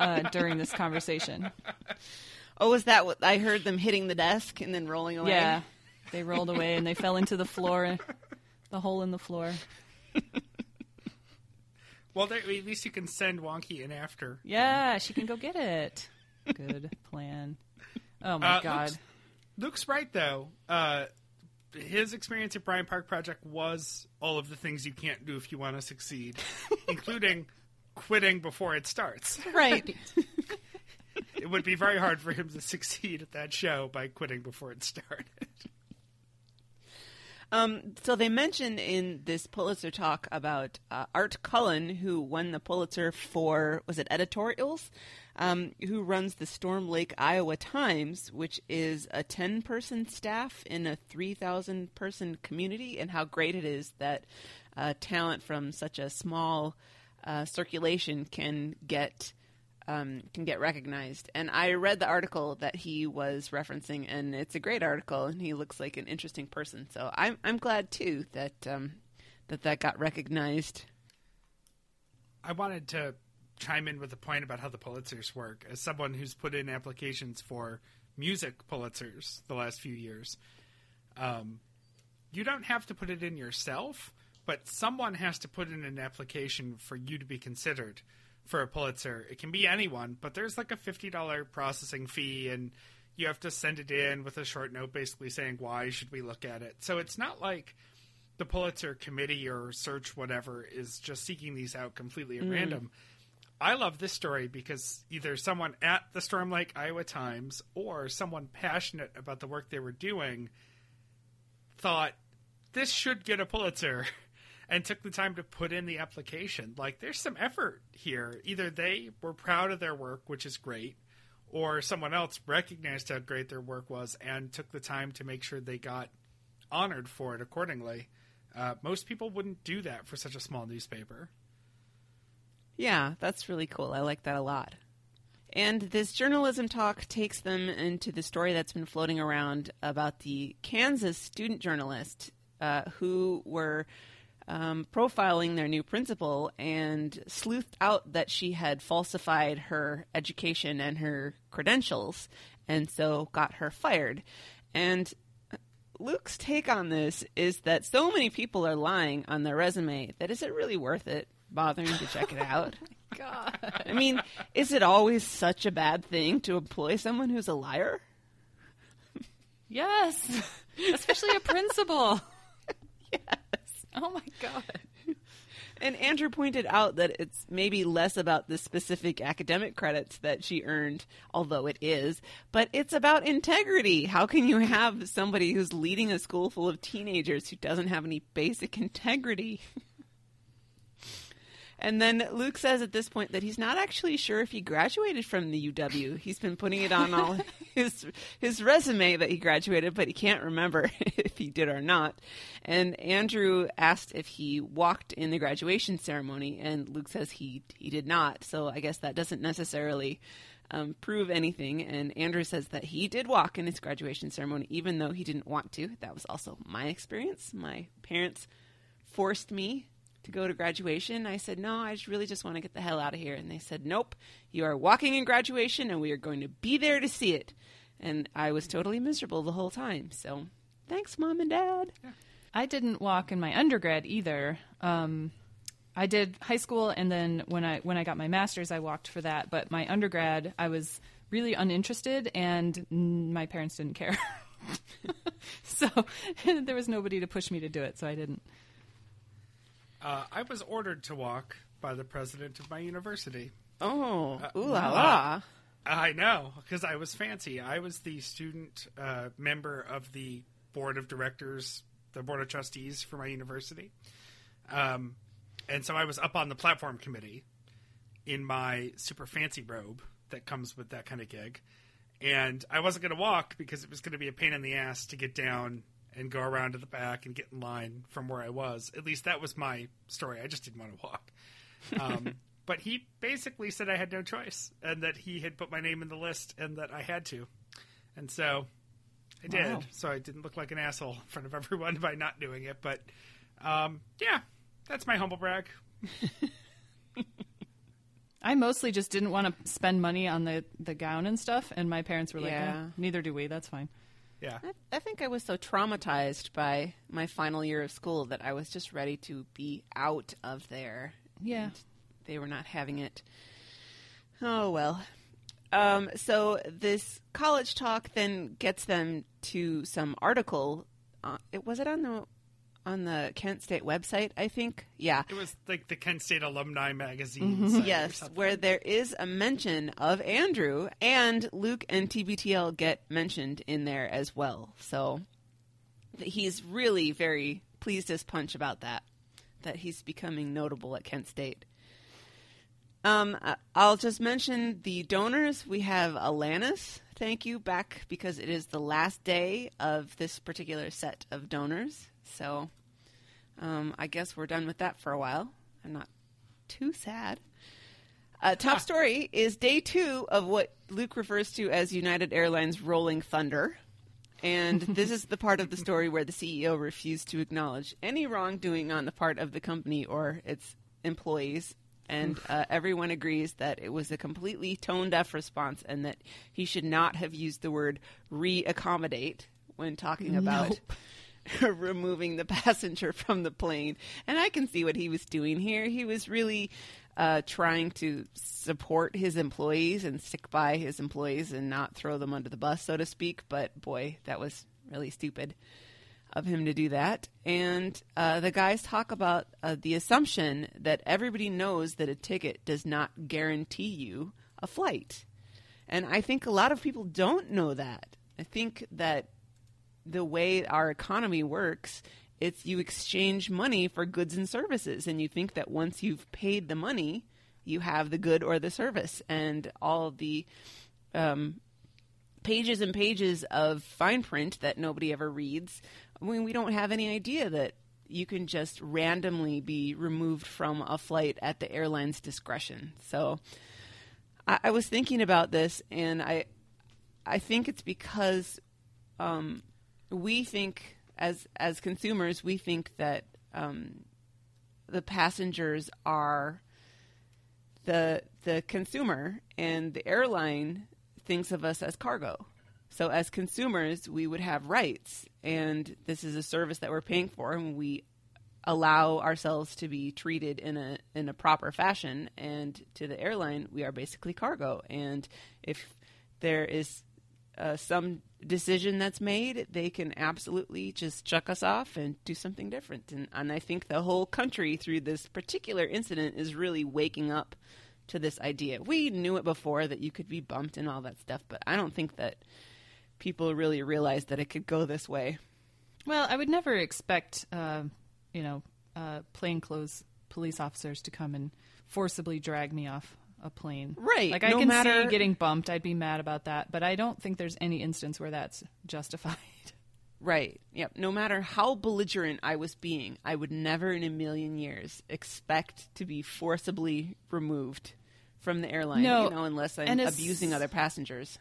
uh, during this conversation. Oh, was that what I heard them hitting the desk and then rolling away? Yeah, they rolled away and they fell into the floor, the hole in the floor. Well, there, at least you can send Wonky in after. Yeah, she can go get it. Good plan. Oh, my uh, God. Luke's, Luke's right, though. Uh His experience at Bryant Park Project was all of the things you can't do if you want to succeed, including quitting before it starts. Right. it would be very hard for him to succeed at that show by quitting before it started. Um, so they mentioned in this Pulitzer talk about uh, Art Cullen, who won the Pulitzer for, was it editorials, um, who runs the Storm Lake, Iowa Times, which is a ten-person staff in a three thousand person community, and how great it is that uh, talent from such a small uh, circulation can get Um, can get recognized. And I read the article that he was referencing, and it's a great article, and he looks like an interesting person. So I'm I'm glad too that um, that that got recognized. I wanted to chime in with a point about how the Pulitzers work. As someone who's put in applications for music Pulitzers the last few years, um, you don't have to put it in yourself, but someone has to put in an application for you to be considered for a Pulitzer. It can be anyone, but there's like a fifty dollars processing fee, and you have to send it in with a short note basically saying, why should we look at it? So it's not like the Pulitzer committee or search whatever is just seeking these out completely at mm. random. I love this story because either someone at the Storm Lake Iowa Times or someone passionate about the work they were doing thought this should get a Pulitzer and took the time to put in the application. Like, there's some effort here. Either they were proud of their work, which is great, or someone else recognized how great their work was and took the time to make sure they got honored for it accordingly. Uh, most people wouldn't do that for such a small newspaper. Yeah, that's really cool. I like that a lot. And this journalism talk takes them into the story that's been floating around about the Kansas student journalists uh, who were Um, profiling their new principal and sleuthed out that she had falsified her education and her credentials, and so got her fired. And Luke's take on this is that so many people are lying on their resume that is it really worth it bothering to check it out? Oh my God. I mean, is it always such a bad thing to employ someone who's a liar? Yes, especially a principal. Yeah. Oh, my God. And Andrew pointed out that it's maybe less about the specific academic credits that she earned, although it is, but it's about integrity. How can you have somebody who's leading a school full of teenagers who doesn't have any basic integrity? And then Luke says at this point that he's not actually sure if he graduated from the U W. He's been putting it on all his his resume that he graduated, but he can't remember if he did or not. And Andrew asked if he walked in the graduation ceremony, and Luke says he, he did not. So I guess that doesn't necessarily um, prove anything. And Andrew says that he did walk in his graduation ceremony, even though he didn't want to. That was also my experience. My parents forced me to go to graduation. I said, no, I just really just want to get the hell out of here. And they said, nope, you are walking in graduation and we are going to be there to see it. And I was totally miserable the whole time. So thanks, Mom and Dad. Yeah. I didn't walk in my undergrad either. Um, I did high school. And then when I, when I got my master's, I walked for that. But my undergrad, I was really uninterested and my parents didn't care. So there was nobody to push me to do it. So I didn't. Uh, I was ordered to walk by the president of my university. Oh, uh, ooh la la. I know, because I was fancy. I was the student uh, member of the board of directors, the board of trustees for my university. Um, and so I was up on the platform committee in my super fancy robe that comes with that kind of gig. And I wasn't going to walk because it was going to be a pain in the ass to get down and go around to the back and get in line from where I was. At least that was my story. I just didn't want to walk. Um, but he basically said I had no choice and that he had put my name in the list and that I had to. And so I did. Wow. So I didn't look like an asshole in front of everyone by not doing it. But um, yeah, that's my humble brag. I mostly just didn't want to spend money on the, the gown and stuff. And my parents were like, yeah. Oh, neither do we. That's fine. Yeah, I, I think I was so traumatized by my final year of school that I was just ready to be out of there. Yeah. They were not having it. Oh, well. Um, so this college talk then gets them to some article. Uh, it was it on the on the Kent State website, I think. Yeah. It was like the Kent State Alumni Magazine. Mm-hmm. Yes, where there is a mention of Andrew, and Luke and T B T L get mentioned in there as well. So he's really very pleased as punch about that, that he's becoming notable at Kent State. Um, I'll just mention the donors. We have Alanis. Thank you back because it is the last day of this particular set of donors. So um, I guess we're done with that for a while. I'm not too sad. Uh, top story is day two of what Luke refers to as United Airlines Rolling Thunder. And this is the part of the story where the C E O refused to acknowledge any wrongdoing on the part of the company or its employees. And uh, everyone agrees that it was a completely tone-deaf response and that he should not have used the word re-accommodate when talking about nope. removing the passenger from the plane. And I can see what he was doing here. He was really uh, trying to support his employees and stick by his employees and not throw them under the bus, so to speak. But, boy, that was really stupid of him to do that. And uh, the guys talk about uh, the assumption that everybody knows that a ticket does not guarantee you a flight. And I think a lot of people don't know that. I think that the way our economy works, it's you exchange money for goods and services. And you think that once you've paid the money, you have the good or the service. And all the um, pages and pages of fine print that nobody ever reads, I mean, we don't have any idea that you can just randomly be removed from a flight at the airline's discretion. So I, I was thinking about this, and I I think it's because um, we think, as as consumers, we think that um, the passengers are the the consumer, and the airline thinks of us as cargo. So as consumers, we would have rights, and this is a service that we're paying for, and we allow ourselves to be treated in a in a proper fashion. And to the airline, we are basically cargo. And if there is uh, some decision that's made, they can absolutely just chuck us off and do something different. And, and I think the whole country through this particular incident is really waking up to this idea. We knew it before that you could be bumped and all that stuff, but I don't think that people really realized that it could go this way. Well, I would never expect, uh, you know, uh, plainclothes police officers to come and forcibly drag me off a plane. Right. Like, I no can matter... see getting bumped. I'd be mad about that. But I don't think there's any instance where that's justified. Right. Yep. No matter how belligerent I was being, I would never in a million years expect to be forcibly removed from the airline, no, you know, unless I'm abusing other passengers.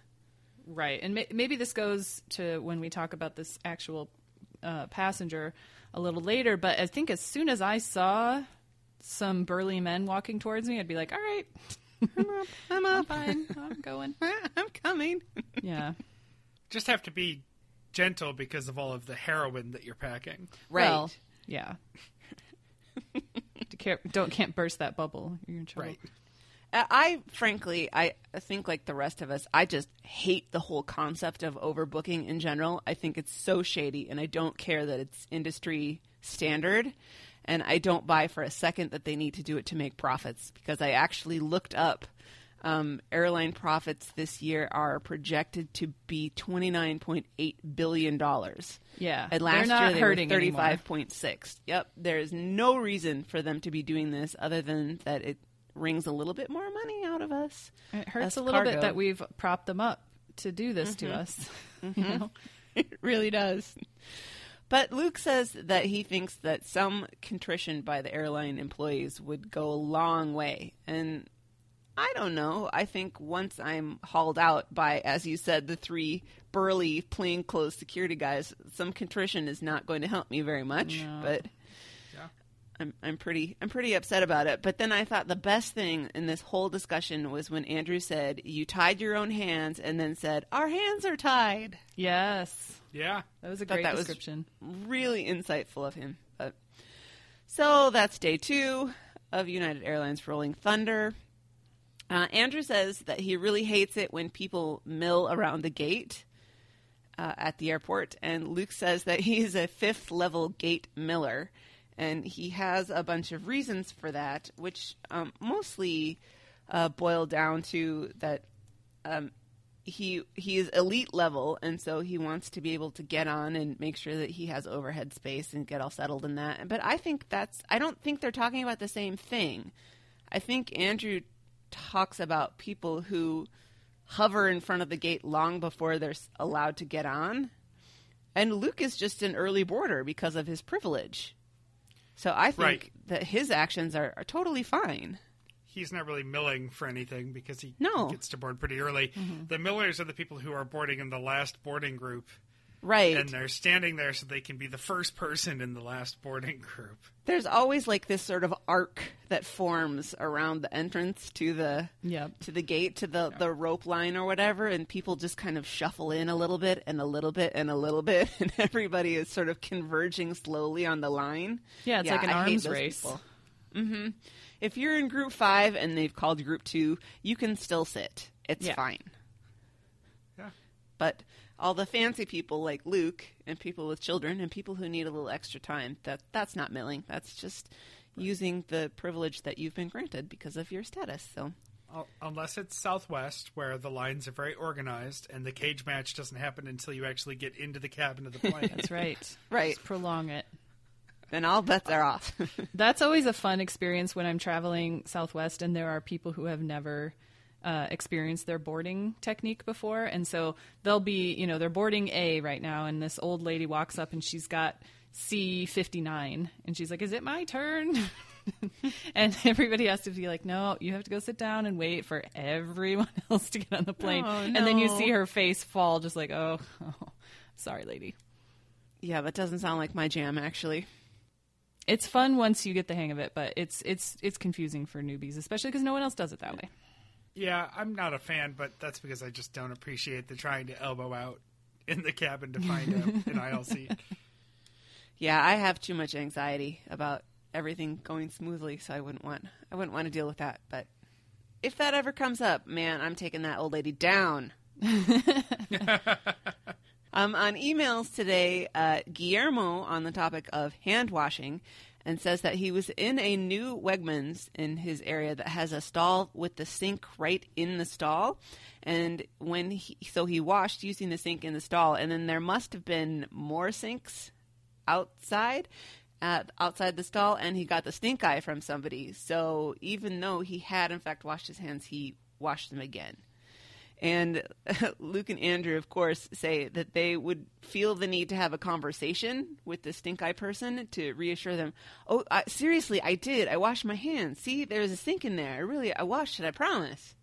Right. And may- maybe this goes to when we talk about this actual uh, passenger a little later. But I think as soon as I saw some burly men walking towards me, I'd be like, all right, I'm up. I'm up. I'm fine. I'm going. I'm coming. Yeah. Just have to be gentle because of all of the heroin that you're packing. Right. Well, yeah. Don't can't burst that bubble. You're in trouble. Right. I, frankly, I think like the rest of us, I just hate the whole concept of overbooking in general. I think it's so shady, and I don't care that it's industry standard. And I don't buy for a second that they need to do it to make profits, because I actually looked up um, airline profits this year are projected to be twenty-nine point eight billion dollars. Yeah. And last year they were thirty-five point six. Yep. There's no reason for them to be doing this other than that it wrings a little bit more money out of us. It hurts a little cargo. bit that we've propped them up to do this mm-hmm. to us. Mm-hmm. You know? It really does. But Luke says that he thinks that some contrition by the airline employees would go a long way. And I don't know. I think once I'm hauled out by, as you said, the three burly plainclothes security guys, some contrition is not going to help me very much. No. But I'm I'm pretty I'm pretty upset about it. But then I thought the best thing in this whole discussion was when Andrew said, "You tied your own hands," and then said, "Our hands are tied." Yes. Yeah. That was a great that description. Was really insightful of him. But so that's day two of United Airlines Rolling Thunder. Uh, Andrew says that he really hates it when people mill around the gate. uh, at the airport. And Luke says that he is a fifth level gate miller. And he has a bunch of reasons for that, which um, mostly uh, boil down to that um, he he is elite level, and so he wants to be able to get on and make sure that he has overhead space and get all settled in that. But I think that's – I don't think they're talking about the same thing. I think Andrew talks about people who hover in front of the gate long before they're allowed to get on. And Luke is just an early boarder because of his privilege. So I think right. that his actions are, are totally fine. He's not really milling for anything because he no. gets to board pretty early. Mm-hmm. The millers are the people who are boarding in the last boarding group. Right. And they're standing there so they can be the first person in the last boarding group. There's always like this sort of arc that forms around the entrance to the yep. to the gate, to the, yep. the rope line or whatever, and people just kind of shuffle in a little bit and a little bit and a little bit, and everybody is sort of converging slowly on the line. Yeah, it's yeah, like an I arms race. Mm-hmm. If you're in group five and they've called group two, you can still sit. It's yeah. fine. Yeah. But all the fancy people like Luke and people with children and people who need a little extra time, that that's not milling. That's just right. using the privilege that you've been granted because of your status. So, unless it's Southwest where the lines are very organized and the cage match doesn't happen until you actually get into the cabin of the plane. That's right. Right. Just prolong it. Then all bets are off. That's always a fun experience when I'm traveling Southwest and there are people who have never – Uh, experienced their boarding technique before, and so they'll be, you know, they're boarding A right now, and this old lady walks up and she's got C fifty-nine, and she's like, "Is it my turn?" And everybody has to be like, "No, you have to go sit down and wait for everyone else to get on the plane." Oh, no. And then you see her face fall, just like, "Oh, oh, sorry, lady." Yeah, that doesn't sound like my jam, actually. It's fun once you get the hang of it, but it's it's it's confusing for newbies, especially because no one else does it that way. Yeah, I'm not a fan, but that's because I just don't appreciate the trying to elbow out in the cabin to find out an aisle seat. Yeah, I have too much anxiety about everything going smoothly, so I wouldn't want I wouldn't want to deal with that. But if that ever comes up, man, I'm taking that old lady down. um, on emails today, uh, Guillermo on the topic of hand washing. And says that he was in a new Wegmans in his area that has a stall with the sink right in the stall. And when he, so he washed using the sink in the stall. And then there must have been more sinks outside, uh, outside the stall. And he got the stink eye from somebody. So even though he had, in fact, washed his hands, he washed them again. And Luke and Andrew, of course, say that they would feel the need to have a conversation with the stink eye person to reassure them. Oh, I, seriously, I did. I washed my hands. See, there's a sink in there. I really, I washed it. I promise.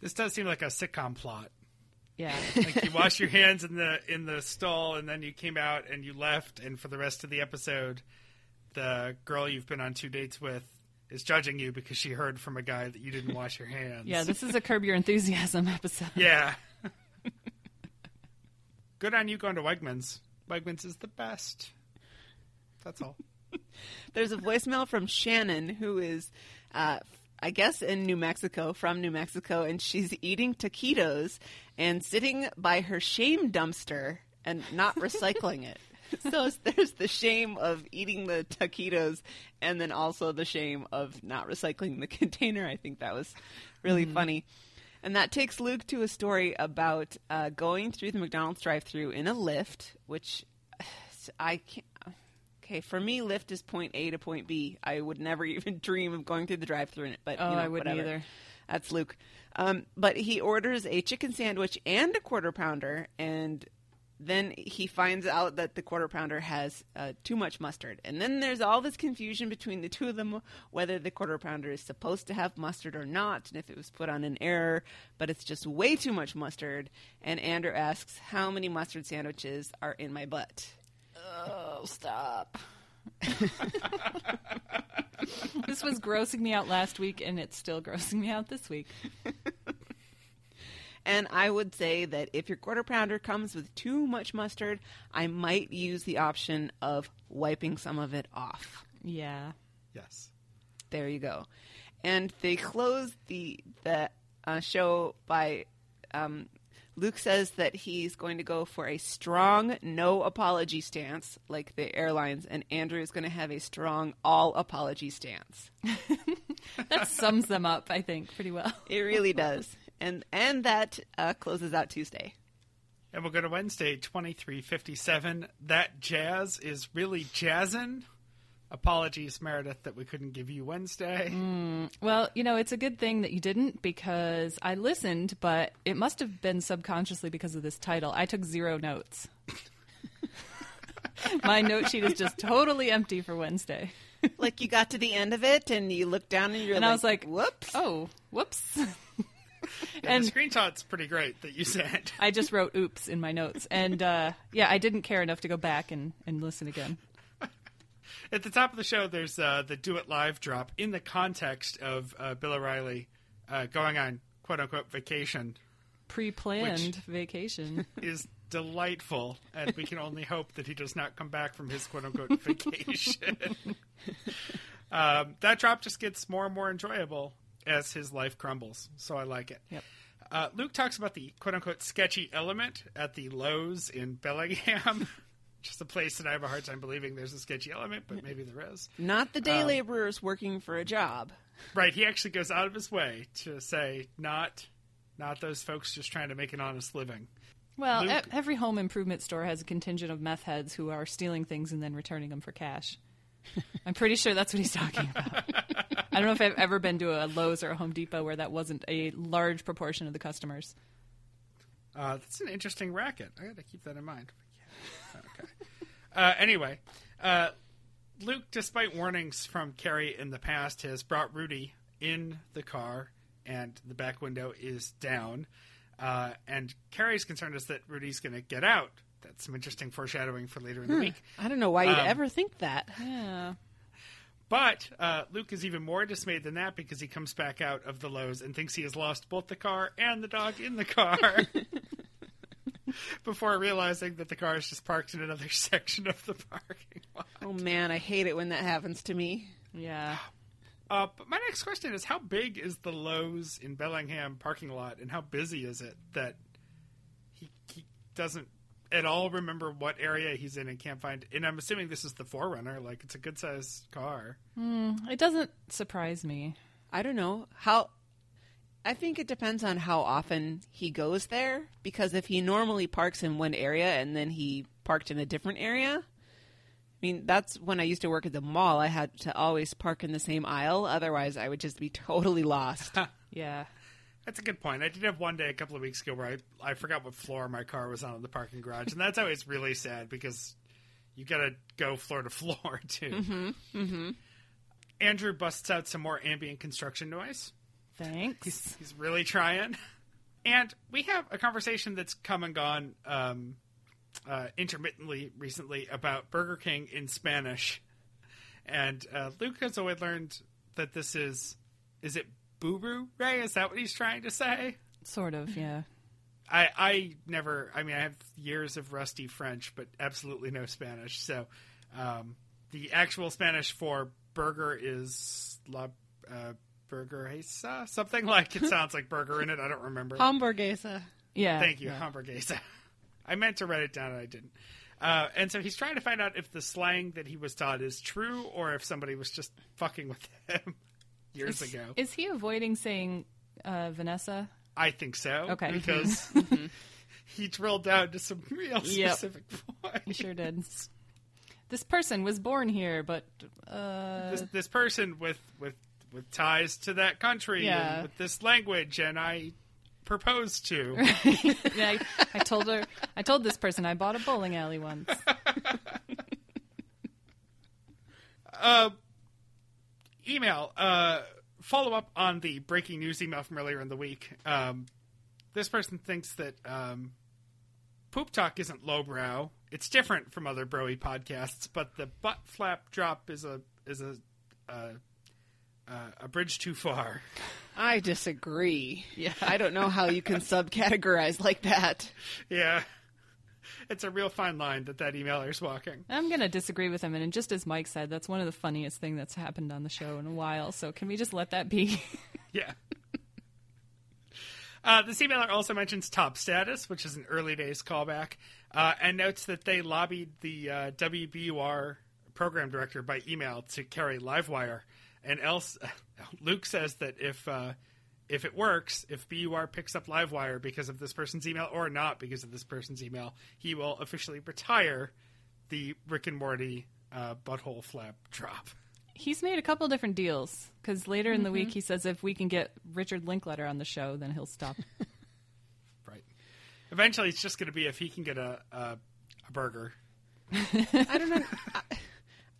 This does seem like a sitcom plot. Yeah. Like you wash your hands in the in the stall and then you came out and you left. And for the rest of the episode, the girl you've been on two dates with is judging you because she heard from a guy that you didn't wash your hands. Yeah, this is a Curb Your Enthusiasm episode. Yeah. Good on you going to Wegmans. Wegmans is the best. That's all. There's a voicemail from Shannon, who is, uh, I guess, in New Mexico, from New Mexico, and she's eating taquitos and sitting by her shame dumpster and not recycling it. So there's the shame of eating the taquitos and then also the shame of not recycling the container. I think that was really mm. funny. And that takes Luke to a story about uh, going through the McDonald's drive-thru in a Lyft, which I can't. Okay, for me, Lyft is point A to point B. I would never even dream of going through the drive-thru in it, but oh, you know, I wouldn't whatever. Either. That's Luke. Um, but he orders a chicken sandwich and a quarter pounder, and then he finds out that the quarter pounder has uh, too much mustard. And then there's all this confusion between the two of them, whether the quarter pounder is supposed to have mustard or not, and if it was put on an error, but it's just way too much mustard. And Andrew asks, how many mustard sandwiches are in my butt? Oh, stop. This was grossing me out last week, and it's still grossing me out this week. And I would say that if your quarter pounder comes with too much mustard, I might use the option of wiping some of it off. Yeah. Yes. There you go. And they close the the uh, show by um, Luke says that he's going to go for a strong no apology stance, like the airlines, and Andrew is going to have a strong all apology stance. That sums them up, I think, pretty well. It really does. And and that uh, closes out Tuesday. And we'll go to Wednesday, twenty-three fifty-seven. That jazz is really jazzin'. Apologies, Meredith, that we couldn't give you Wednesday. Mm. Well, you know, it's a good thing that you didn't, because I listened, but it must have been subconsciously because of this title. I took zero notes. My note sheet is just totally empty for Wednesday. Like, you got to the end of it and you looked down and you're and like, I was like, whoops. Oh, whoops. And the screenshot's pretty great that you sent. I just wrote oops in my notes. And, uh, yeah, I didn't care enough to go back and, and listen again. At the top of the show, there's uh, the Do It Live drop in the context of uh, Bill O'Reilly uh, going on, quote-unquote, vacation. Pre-planned vacation. Is delightful, and we can only hope that he does not come back from his, quote-unquote, vacation. um, that drop just gets more and more enjoyable as his life crumbles, so I like it. Yep. Uh, Luke talks about the, quote-unquote, sketchy element at the Lowe's in Bellingham. Just a place that I have a hard time believing there's a sketchy element, but maybe there is. Not the day um, laborers working for a job. Right. He actually goes out of his way to say not not those folks just trying to make an honest living. Well, Luke, every home improvement store has a contingent of meth heads who are stealing things and then returning them for cash. I'm pretty sure that's what he's talking about. I don't know if I've ever been to a Lowe's or a Home Depot where that wasn't a large proportion of the customers. Uh, that's an interesting racket. I got to keep that in mind. Okay. Uh, anyway, uh, Luke, despite warnings from Carrie in the past, has brought Rudy in the car, and the back window is down. Uh, and Carrie's concern is that Rudy's going to get out. That's some interesting foreshadowing for later in the hmm. week. I don't know why you'd um, ever think that. Yeah. But uh, Luke is even more dismayed than that because he comes back out of the Lowe's and thinks he has lost both the car and the dog in the car. Before realizing that the car is just parked in another section of the parking lot. Oh, man, I hate it when that happens to me. Yeah. Uh, but my next question is, how big is the Lowe's in Bellingham parking lot, and how busy is it that he, he doesn't at all remember what area he's in and can't find? And I'm assuming this is the four runner. Like, it's a good-sized car. Mm, it doesn't surprise me. I don't know. How... I think it depends on how often he goes there, because if he normally parks in one area and then he parked in a different area, I mean, that's when I used to work at the mall. I had to always park in the same aisle. Otherwise, I would just be totally lost. Yeah. That's a good point. I did have one day a couple of weeks ago where I, I forgot what floor my car was on in the parking garage. And that's always really sad because you got to go floor to floor, too. Mm-hmm. Mm-hmm. Andrew busts out some more ambient construction noise. Thanks. He's, he's really trying. And we have a conversation that's come and gone um, uh, intermittently recently about Burger King in Spanish. And uh, Luke has always learned that this is, is it Buru Ray? Is that what he's trying to say? Sort of, yeah. I, I never, I mean, I have years of rusty French, but absolutely no Spanish. So um, the actual Spanish for burger is la uh, Hamburguesa, something like it sounds like burger in it. I don't remember. Hamburguesa. Yeah. Thank you, yeah. Hamburguesa. I meant to write it down and I didn't. Uh, and so he's trying to find out if the slang that he was taught is true or if somebody was just fucking with him years is, ago. Is he avoiding saying uh, Vanessa? I think so. Okay. Because he drilled down to some real specific yep. points. He sure did. This person was born here, but... Uh... This, this person with... with With ties to that country yeah. and with this language, and I proposed to. Right. I, I told her. I told this person I bought a bowling alley once. uh, email uh, follow up on the breaking news email from earlier in the week. Um, this person thinks that um, Poop Talk isn't lowbrow. It's different from other broy podcasts, but the butt flap drop is a is a. Uh, Uh, a bridge too far. I disagree. Yeah, I don't know how you can subcategorize like that. Yeah, it's a real fine line that that emailer's walking. I'm going to disagree with him, and just as Mike said, that's one of the funniest things that's happened on the show in a while, so can we just let that be? Yeah. Uh, this emailer also mentions Top Status, which is an early days callback, uh, and notes that they lobbied the uh, W B U R program director by email to carry Livewire. And else, Luke says that if uh, if it works, if B U R picks up Livewire because of this person's email or not because of this person's email, he will officially retire the Rick and Morty uh, butthole flap drop. He's made a couple different deals because later mm-hmm. in the week he says if we can get Richard Linkletter on the show, then he'll stop. Right. Eventually, it's just going to be if he can get a a, a burger. I don't know.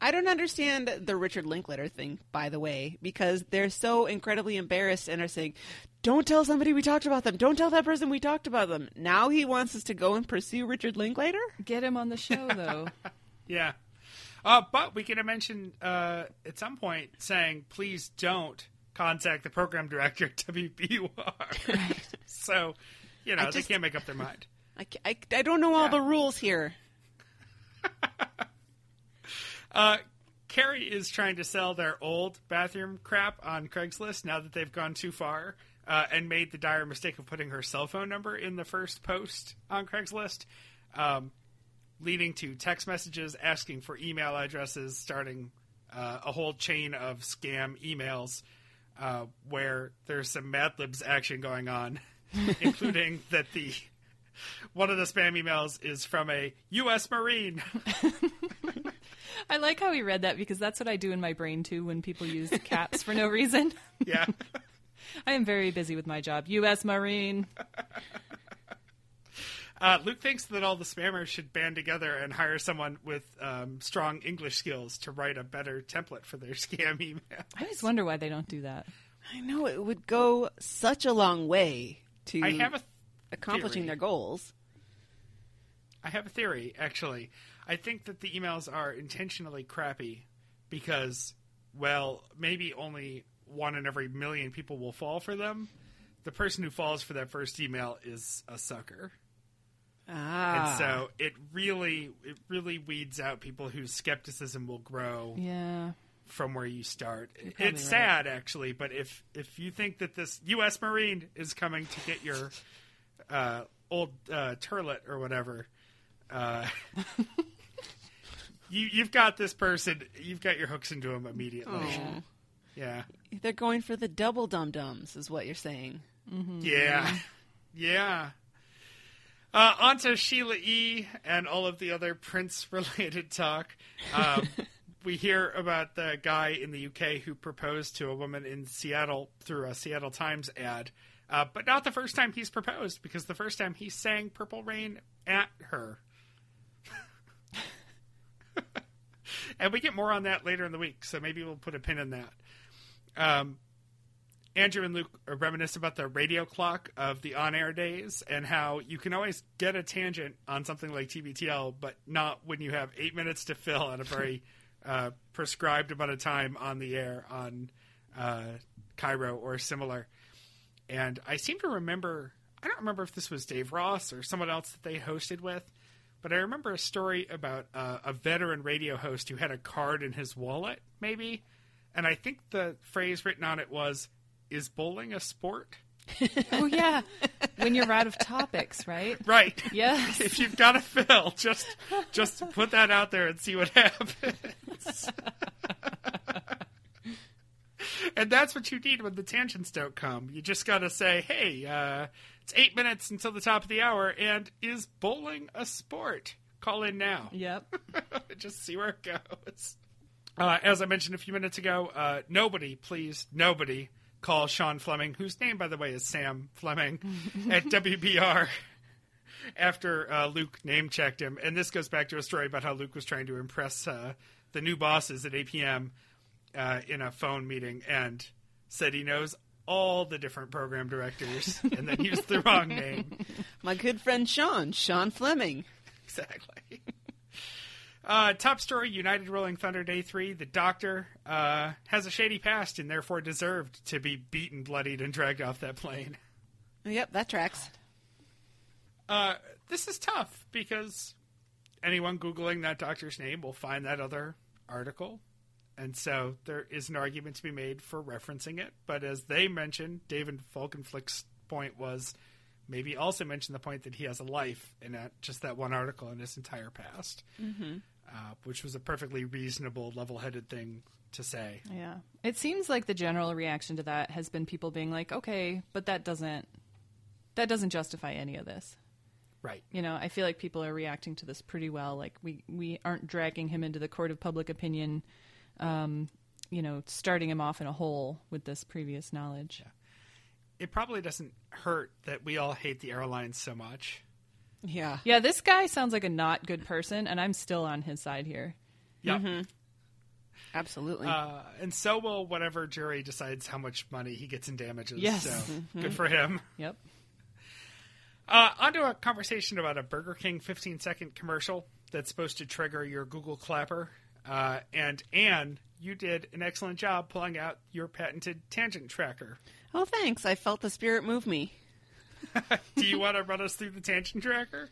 I don't understand the Richard Linkletter thing, by the way, because they're so incredibly embarrassed and are saying, don't tell somebody we talked about them. Don't tell that person we talked about them. Now he wants us to go and pursue Richard Linkletter? Get him on the show, though. Yeah. Uh, but we could have mentioned uh, at some point saying, please don't contact the program director at W B U R. Right. So, you know, I just, they can't make up their mind. I, I, I don't know all yeah. the rules here. Uh, Carrie is trying to sell their old bathroom crap on Craigslist now that they've gone too far uh, and made the dire mistake of putting her cell phone number in the first post on Craigslist, um, leading to text messages asking for email addresses, starting uh, a whole chain of scam emails uh, where there's some Mad Libs action going on, including that the one of the spam emails is from a U S Marine. I like how he read that because that's what I do in my brain, too, when people use caps for no reason. Yeah. I am very busy with my job. U S Marine. Uh, Luke thinks that all the spammers should band together and hire someone with um, strong English skills to write a better template for their scam email. I always wonder why they don't do that. I know. It would go such a long way to I have a th- accomplishing theory. Their goals. I have a theory, actually. I think that the emails are intentionally crappy because, well, maybe only one in every million people will fall for them. The person who falls for that first email is a sucker. Ah. And so it really it really weeds out people whose skepticism will grow yeah. from where you start. It's right. sad, actually, but if, if you think that this U S Marine is coming to get your uh, old uh, turlet or whatever – Uh, you, you've got this person. You've got your hooks into them immediately. Aww. Yeah, they're going for the double dum dums, is what you're saying. Mm-hmm. Yeah, yeah. Uh, on to Sheila E. and all of the other Prince-related talk. Um, we hear about the guy in the U K who proposed to a woman in Seattle through a Seattle Times ad, uh, but not the first time he's proposed because the first time he sang "Purple Rain" at her. And we get more on that later in the week, so maybe we'll put a pin in that. Um, Andrew and Luke reminisce about the radio clock of the on-air days and how you can always get a tangent on something like T B T L, but not when you have eight minutes to fill at a very uh, prescribed amount of time on the air on uh, Cairo or similar. And I seem to remember, I don't remember if this was Dave Ross or someone else that they hosted with, but I remember a story about uh, a veteran radio host who had a card in his wallet, maybe. And I think the phrase written on it was, is bowling a sport? Oh, yeah. When you're out of topics, right? Right. Yes. If you've got to fill, just just put that out there and see what happens. And that's what you need when the tangents don't come. You just got to say, hey, uh, it's eight minutes until the top of the hour, and is bowling a sport? Call in now. Yep. Just see where it goes. Uh, as I mentioned a few minutes ago, uh, nobody, please, nobody, call Sean Fleming, whose name, by the way, is Sam Fleming, at W B R after uh, Luke name-checked him. And this goes back to a story about how Luke was trying to impress uh, the new bosses at A P M, Uh, in a phone meeting and said he knows all the different program directors and then used the wrong name. My good friend Sean, Sean Fleming. Exactly. Uh, top story, United Rolling Thunder Day three. The doctor uh, has a shady past and therefore deserved to be beaten, bloodied, and dragged off that plane. Yep, that tracks. Uh, this is tough because anyone Googling that doctor's name will find that other article. And so there is an argument to be made for referencing it. But as they mentioned, David Falkenflick's point was maybe also mention the point that he has a life in that, just that one article in his entire past, mm-hmm. uh, which was a perfectly reasonable, level-headed thing to say. Yeah. It seems like the general reaction to that has been people being like, okay, but that doesn't that doesn't justify any of this. Right. You know, I feel like people are reacting to this pretty well. Like, we, we aren't dragging him into the court of public opinion, um, you know, starting him off in a hole with this previous knowledge. Yeah. It probably doesn't hurt that we all hate the airlines so much. Yeah. Yeah, this guy sounds like a not good person, and I'm still on his side here. Yeah. Mm-hmm. Absolutely. Uh, and so will whatever jury decides how much money he gets in damages. Yes. So mm-hmm. Good for him. Yep. Uh, on to a conversation about a Burger King fifteen-second commercial that's supposed to trigger your Google clapper. Uh, and Anne, you did an excellent job pulling out your patented tangent tracker. Oh, thanks. I felt the spirit move me. Do you want to run us through the tangent tracker?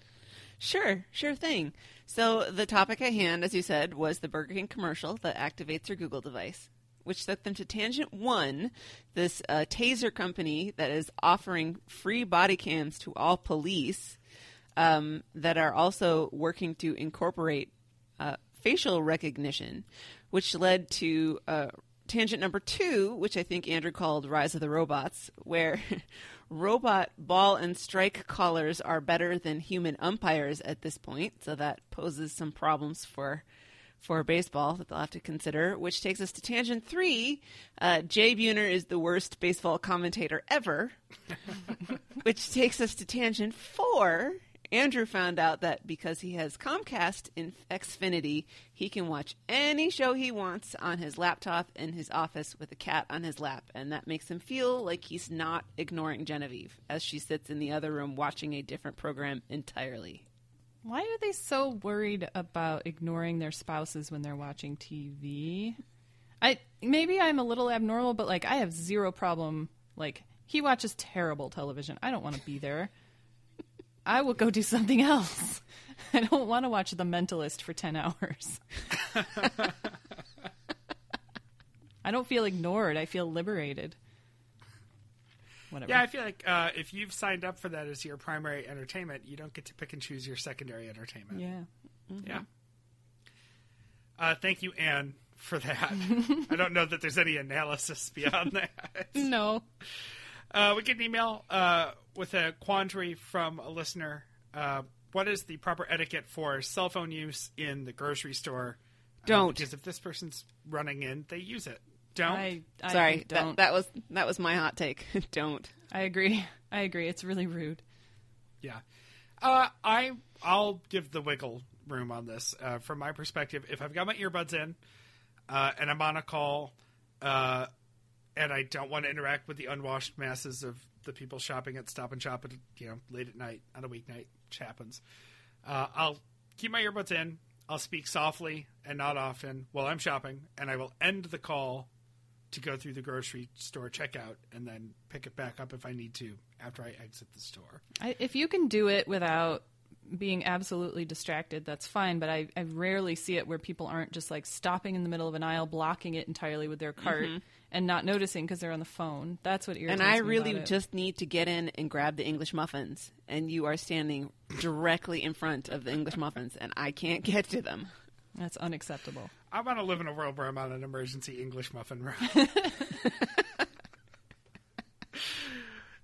Sure. Sure thing. So the topic at hand, as you said, was the Burger King commercial that activates your Google device, which took them to Tangent One, this uh, taser company that is offering free body cams to all police um, that are also working to incorporate uh, facial recognition, which led to uh, tangent number two, which I think Andrew called Rise of the Robots, where robot ball and strike callers are better than human umpires at this point. So that poses some problems for for baseball that they'll have to consider, which takes us to tangent three. Uh, Jay Buhner is the worst baseball commentator ever, which takes us to tangent four. Andrew found out that because he has Comcast in Xfinity, he can watch any show he wants on his laptop in his office with a cat on his lap. And that makes him feel like he's not ignoring Genevieve as she sits in the other room watching a different program entirely. Why are they so worried about ignoring their spouses when they're watching T V? I maybe I'm a little abnormal, but like I have zero problem. Like, he watches terrible television. I don't want to be there. I will go do something else. I don't want to watch The Mentalist for ten hours. I don't feel ignored. I feel liberated. Whatever. Yeah, I feel like uh, if you've signed up for that as your primary entertainment, you don't get to pick and choose your secondary entertainment. Yeah. Mm-hmm. Yeah. Uh, thank you, Anne, for that. I don't know that there's any analysis beyond that. No. Uh, we get an email uh, with a quandary from a listener. Uh, what is the proper etiquette for cell phone use in the grocery store? Don't. Uh, because if this person's running in, they use it. Don't. I, I Sorry, don't. That, that was that was my hot take. Don't. I agree. I agree. It's really rude. Yeah. Uh, I, I'll give the wiggle room on this. Uh, from my perspective, if I've got my earbuds in uh, and I'm on a call uh, and I don't want to interact with the unwashed masses of the people shopping at Stop and Shop, at, you know, late at night on a weeknight, which happens, uh, I'll keep my earbuds in. I'll speak softly and not often while I'm shopping, and I will end the call to go through the grocery store checkout and then pick it back up if I need to after I exit the store. I, if you can do it without being absolutely distracted, that's fine. But I, I rarely see it where people aren't just like stopping in the middle of an aisle, blocking it entirely with their cart mm-hmm. and not noticing because they're on the phone. That's what irritates me about it. And I really just need to get in and grab the English muffins. And you are standing directly in front of the English muffins and I can't get to them. That's unacceptable. I want to live in a world where I'm on an emergency English muffin run.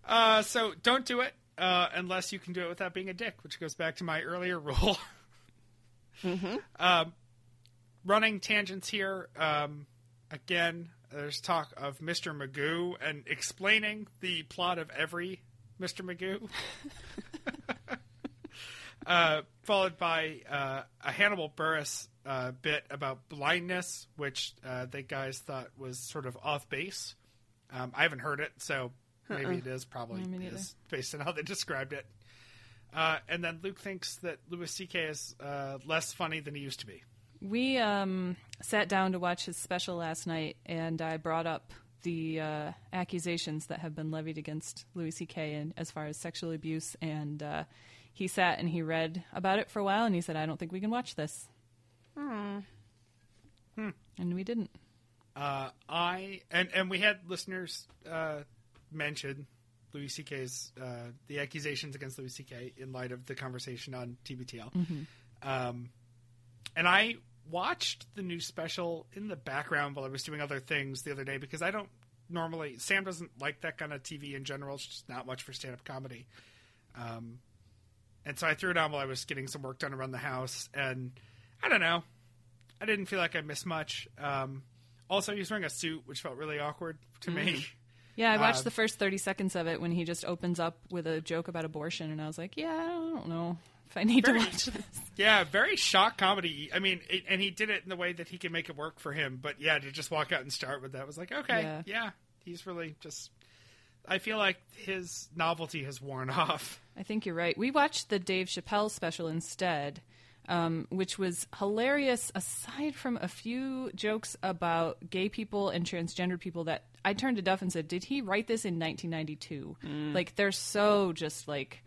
uh, so don't do it uh, unless you can do it without being a dick, which goes back to my earlier rule. mm-hmm. um, running tangents here. Um, again, there's talk of Mister Magoo and explaining the plot of every Mister Magoo. uh, followed by uh, a Hannibal Buress Uh, bit about blindness, which uh, the guys thought was sort of off base. Um, I haven't heard it, so uh-uh. maybe it is. Probably is based on how they described it. Uh, and then Luke thinks that Louis C K is uh, less funny than he used to be. We um, sat down to watch his special last night, and I brought up the uh, accusations that have been levied against Louis C K and as far as sexual abuse. And uh, he sat and he read about it for a while, and he said, "I don't think we can watch this." Hmm. And we didn't. Uh, I and, and we had listeners uh, mention Louis C K's uh, the accusations against Louis C K in light of the conversation on T B T L. Mm-hmm. Um, and I watched the new special in the background while I was doing other things the other day because I don't normally – Sam doesn't like that kind of T V in general. It's just not much for stand-up comedy. Um, and so I threw it on while I was getting some work done around the house. And I don't know. I didn't feel like I missed much. Um, also, he was wearing a suit, which felt really awkward to mm-hmm. me. Yeah, I watched uh, the first thirty seconds of it when he just opens up with a joke about abortion, and I was like, yeah, I don't know if I need very, to watch this. Yeah, very shock comedy. I mean, it, and he did it in the way that he can make it work for him. But, yeah, to just walk out and start with that was like, okay, yeah, yeah he's really just – I feel like his novelty has worn off. I think you're right. We watched the Dave Chappelle special instead, um, which was hilarious aside from a few jokes about gay people and transgender people that – I turned to Duff and said, did he write this in nineteen ninety-two? Mm. Like, they're so just like,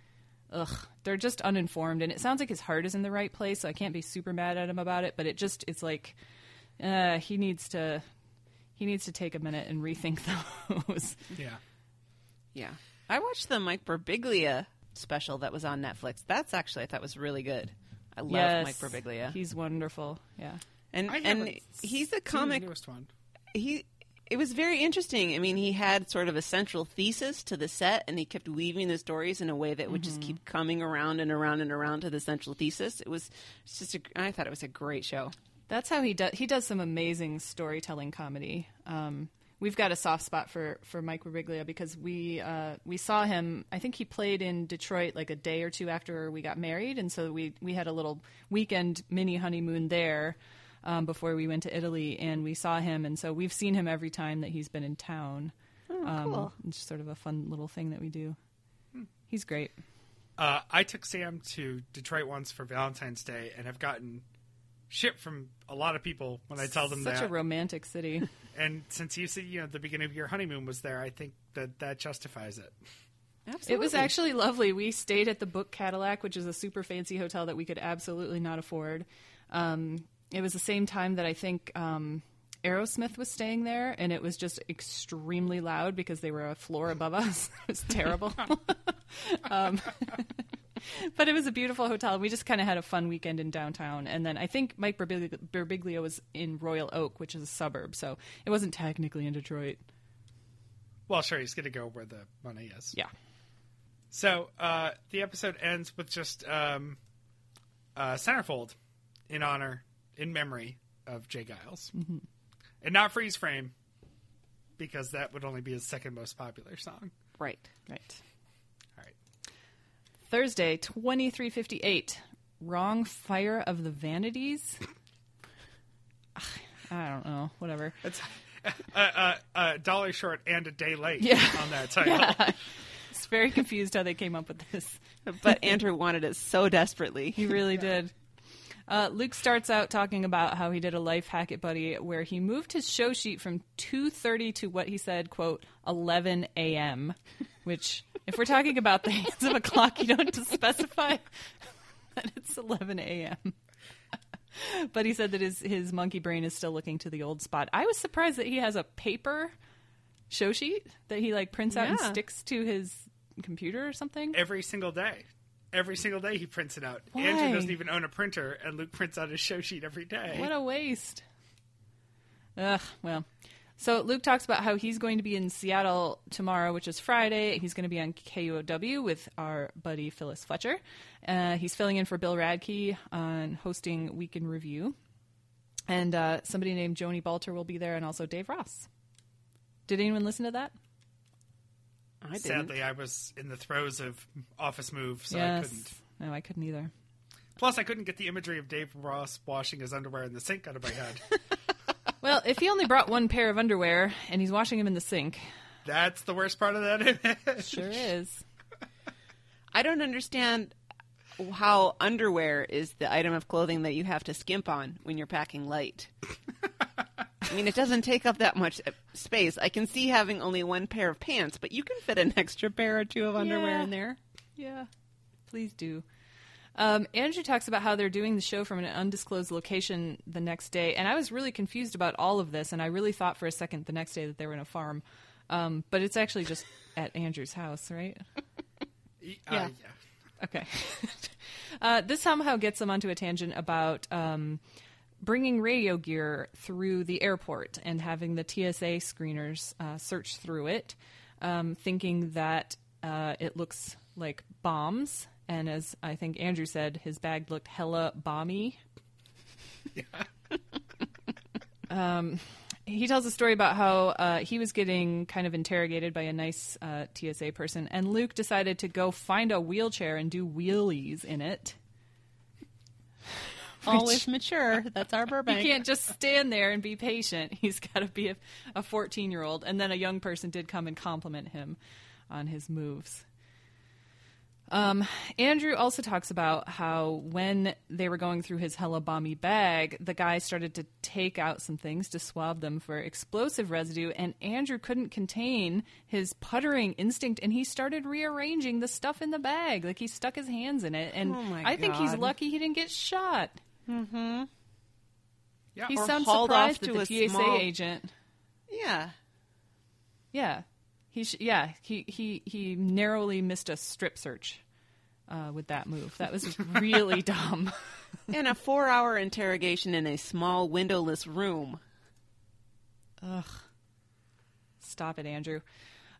ugh, they're just uninformed. And it sounds like his heart is in the right place, so I can't be super mad at him about it. But it just, it's like, uh, he needs to, he needs to take a minute and rethink those. Yeah. Yeah. I watched the Mike Birbiglia special that was on Netflix. That's actually, I thought was really good. I love yes, Mike Birbiglia. He's wonderful. Yeah. And, and he's a comic. The newest one. He, It was very interesting. I mean, he had sort of a central thesis to the set, and he kept weaving the stories in a way that would mm-hmm. just keep coming around and around and around to the central thesis. It was just a, I thought it was a great show. That's how he does. He does some amazing storytelling comedy. Um, we've got a soft spot for, for Mike Birbiglia because we uh, we saw him. I think he played in Detroit like a day or two after we got married, and so we, we had a little weekend mini honeymoon there. Um, before we went to Italy, and we saw him, and so we've seen him every time that he's been in town. Oh, um, cool. It's just sort of a fun little thing that we do. Hmm. He's great. Uh, I took Sam to Detroit once for Valentine's Day and have gotten shit from a lot of people when I tell them Such that. Such a romantic city. And since you said, you know, the beginning of your honeymoon was there, I think that that justifies it. Absolutely. It was actually lovely. We stayed at the Book Cadillac, which is a super fancy hotel that we could absolutely not afford. Um It was the same time that I think um, Aerosmith was staying there, and it was just extremely loud because they were a floor above us. It was terrible. um, but it was a beautiful hotel. We just kind of had a fun weekend in downtown. And then I think Mike Birbiglia, Birbiglia was in Royal Oak, which is a suburb, so it wasn't technically in Detroit. Well, sure, he's going to go where the money is. Yeah. So uh, the episode ends with just um, uh, Centerfold in honor in memory of Jay Giles. Mm-hmm. And not Freeze Frame, because that would only be his second most popular song. Right. Right. All right. Thursday, twenty-three fifty-eight. Wrong Fire of the Vanities? I don't know. Whatever. It's a uh, uh, uh, dollar short and a day late yeah. on that title. Yeah. It's very confused how they came up with this. But Andrew wanted it so desperately. He really yeah. did. Uh, Luke starts out talking about how he did a life hack at Buddy where he moved his show sheet from two thirty to what he said, quote, eleven a.m., which if we're talking about the hands of a clock, you don't have to specify that it's eleven a.m. But he said that his, his monkey brain is still looking to the old spot. I was surprised that he has a paper show sheet that he, like, prints out yeah. and sticks to his computer or something. Every single day. Every single day he prints it out. Why? Andrew doesn't even own a printer, and Luke prints out his show sheet every day. What a waste. Ugh, well. So Luke talks about how he's going to be in Seattle tomorrow, which is Friday. He's going to be on K U O W with our buddy Phyllis Fletcher. Uh, he's filling in for Bill Radke on hosting Week in Review. And uh, somebody named Joni Balter will be there, and also Dave Ross. Did anyone listen to that? I Sadly, I was in the throes of office move, so yes. I couldn't. No, I couldn't either. Plus, I couldn't get the imagery of Dave Ross washing his underwear in the sink out of my head. Well, if he only brought one pair of underwear and he's washing them in the sink. That's the worst part of that image. Sure is. I don't understand how underwear is the item of clothing that you have to skimp on when you're packing light. I mean, it doesn't take up that much space. I can see having only one pair of pants, but you can fit an extra pair or two of underwear yeah. in there. Yeah, please do. Um, Andrew talks about how they're doing the show from an undisclosed location the next day, and I was really confused about all of this, and I really thought for a second the next day that they were in a farm. Um, but it's actually just at Andrew's house, right? uh, yeah. yeah. Okay. uh, this somehow gets them onto a tangent about um, bringing radio gear through the airport and having the T S A screeners uh, search through it, um, thinking that uh, it looks like bombs. And as I think Andrew said, his bag looked hella bomby. Yeah. um, he tells a story about how uh, he was getting kind of interrogated by a nice uh, T S A person, and Luke decided to go find a wheelchair and do wheelies in it. Always mature. That's our Burbank. He can't just stand there and be patient. He's got to be a fourteen-year-old. And then a young person did come and compliment him on his moves. Um, Andrew also talks about how when they were going through his hella bomby bag, the guy started to take out some things to swab them for explosive residue, and Andrew couldn't contain his puttering instinct, and he started rearranging the stuff in the bag. Like, he stuck his hands in it, and oh my I God. think he's lucky he didn't get shot. Mm-hmm. Yeah, he sounds surprised that the T S A small... agent... Yeah. Yeah. He sh- yeah, he, he, he narrowly missed a strip search uh, with that move. That was really dumb. And a four-hour interrogation in a small windowless room. Ugh. Stop it, Andrew.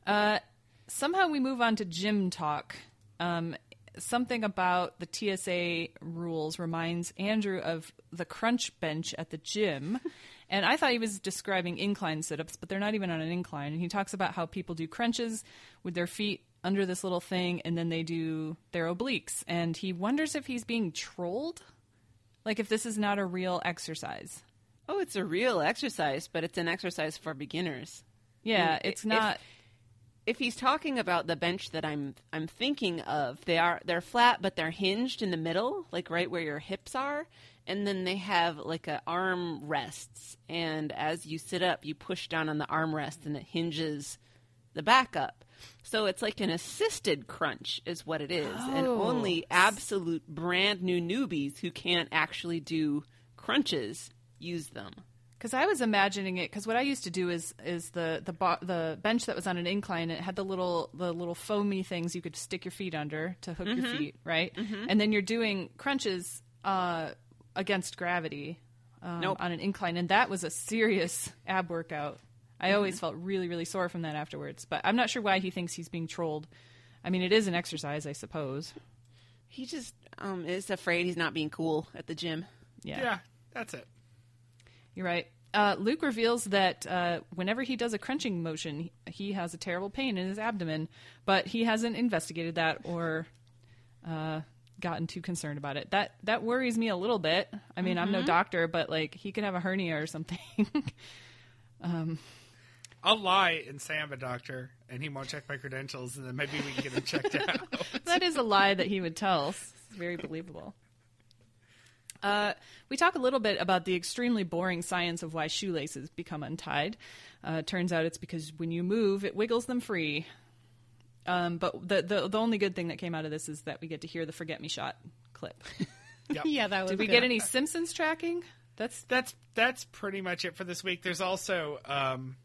Uh, somehow we move on to gym talk. Um, something about the T S A rules reminds Andrew of the crunch bench at the gym. And I thought he was describing incline sit-ups, but they're not even on an incline. And he talks about how people do crunches with their feet under this little thing, and then they do their obliques. And he wonders if he's being trolled, like if this is not a real exercise. Oh, it's a real exercise, but it's an exercise for beginners. Yeah, and it's if, not. If he's talking about the bench that I'm I'm thinking of, they are they're flat, but they're hinged in the middle, like right where your hips are. And then they have like a arm rests, and as you sit up, you push down on the arm rest, and it hinges the back up. So it's like an assisted crunch is what it is, oh. and only absolute brand new newbies who can't actually do crunches use them. Because I was imagining it. Because what I used to do is is the the bo- the bench that was on an incline. It had the little the little foamy things you could stick your feet under to hook mm-hmm. your feet, right? Mm-hmm. And then you're doing crunches. Uh, Against gravity um, nope. on an incline. And that was a serious ab workout. I mm-hmm. always felt really, really sore from that afterwards. But I'm not sure why he thinks he's being trolled. I mean, it is an exercise, I suppose. He just um, is afraid he's not being cool at the gym. Yeah, yeah that's it. You're right. Uh, Luke reveals that uh, whenever he does a crunching motion, he has a terrible pain in his abdomen. But he hasn't investigated that or... Uh, gotten too concerned about it. That that worries me a little bit. I mean, mm-hmm. I'm no doctor, but like he could have a hernia or something. um, I'll lie and say I'm a doctor and he won't check my credentials, and then maybe we can get him checked out. That is a lie that he would tell. It's very believable. Uh, we talk a little bit about the extremely boring science of why shoelaces become untied. Uh, turns out it's because when you move, it wiggles them free. Um, but the, the the only good thing that came out of this is that we get to hear the "Forget Me Shot" clip. Yep. Yeah, that was. Did we good. get any Simpsons tracking? That's that's that's pretty much it for this week. There's also um,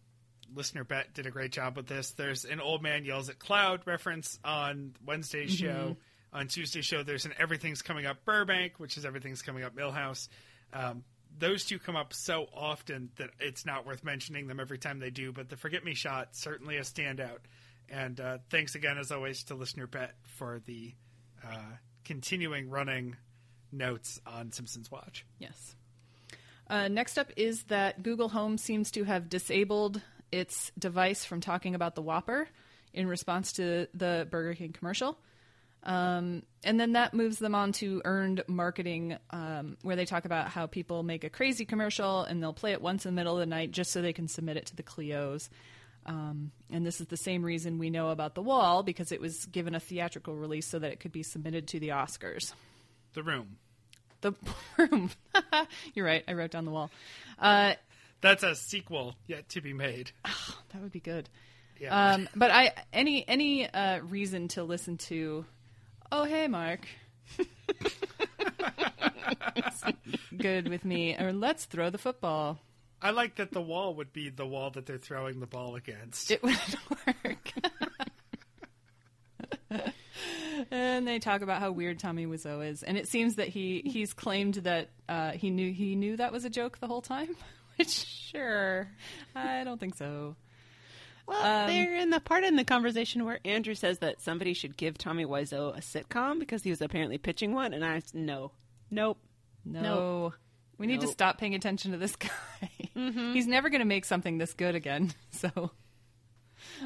listener Bet did a great job with this. There's an old man yells at cloud reference on Wednesday's mm-hmm. show. On Tuesday's show, there's an Everything's Coming Up Burbank, which is Everything's Coming Up Millhouse. Um, those two come up so often that it's not worth mentioning them every time they do. But the "Forget Me Shot" certainly a standout. And uh, thanks again, as always, to listener Bet for the uh, continuing running notes on Simpsons Watch. Yes. Uh, next up is that Google Home seems to have disabled its device from talking about the Whopper in response to the Burger King commercial. Um, and then that moves them on to earned marketing, um, where they talk about how people make a crazy commercial and they'll play it once in the middle of the night just so they can submit it to the Clio's. Um, and this is the same reason we know about The Wall, because it was given a theatrical release so that it could be submitted to the Oscars. The Room. The Room. You're right. I wrote down The Wall. Uh, That's a sequel yet to be made. Oh, that would be good. Yeah. Um, but I any any uh, reason to listen to, oh, hey, Mark. It's good with me. Or let's throw the football. I like that the wall would be the wall that they're throwing the ball against. It wouldn't work. And they talk about how weird Tommy Wiseau is, and it seems that he he's claimed that uh, he knew he knew that was a joke the whole time. Which, sure, I don't think so. Well, um, they're in the part in the conversation where Andrew says that somebody should give Tommy Wiseau a sitcom because he was apparently pitching one, and I no, nope, no, nope. we nope. need to stop paying attention to this guy. Mm-hmm. He's never going to make something this good again. So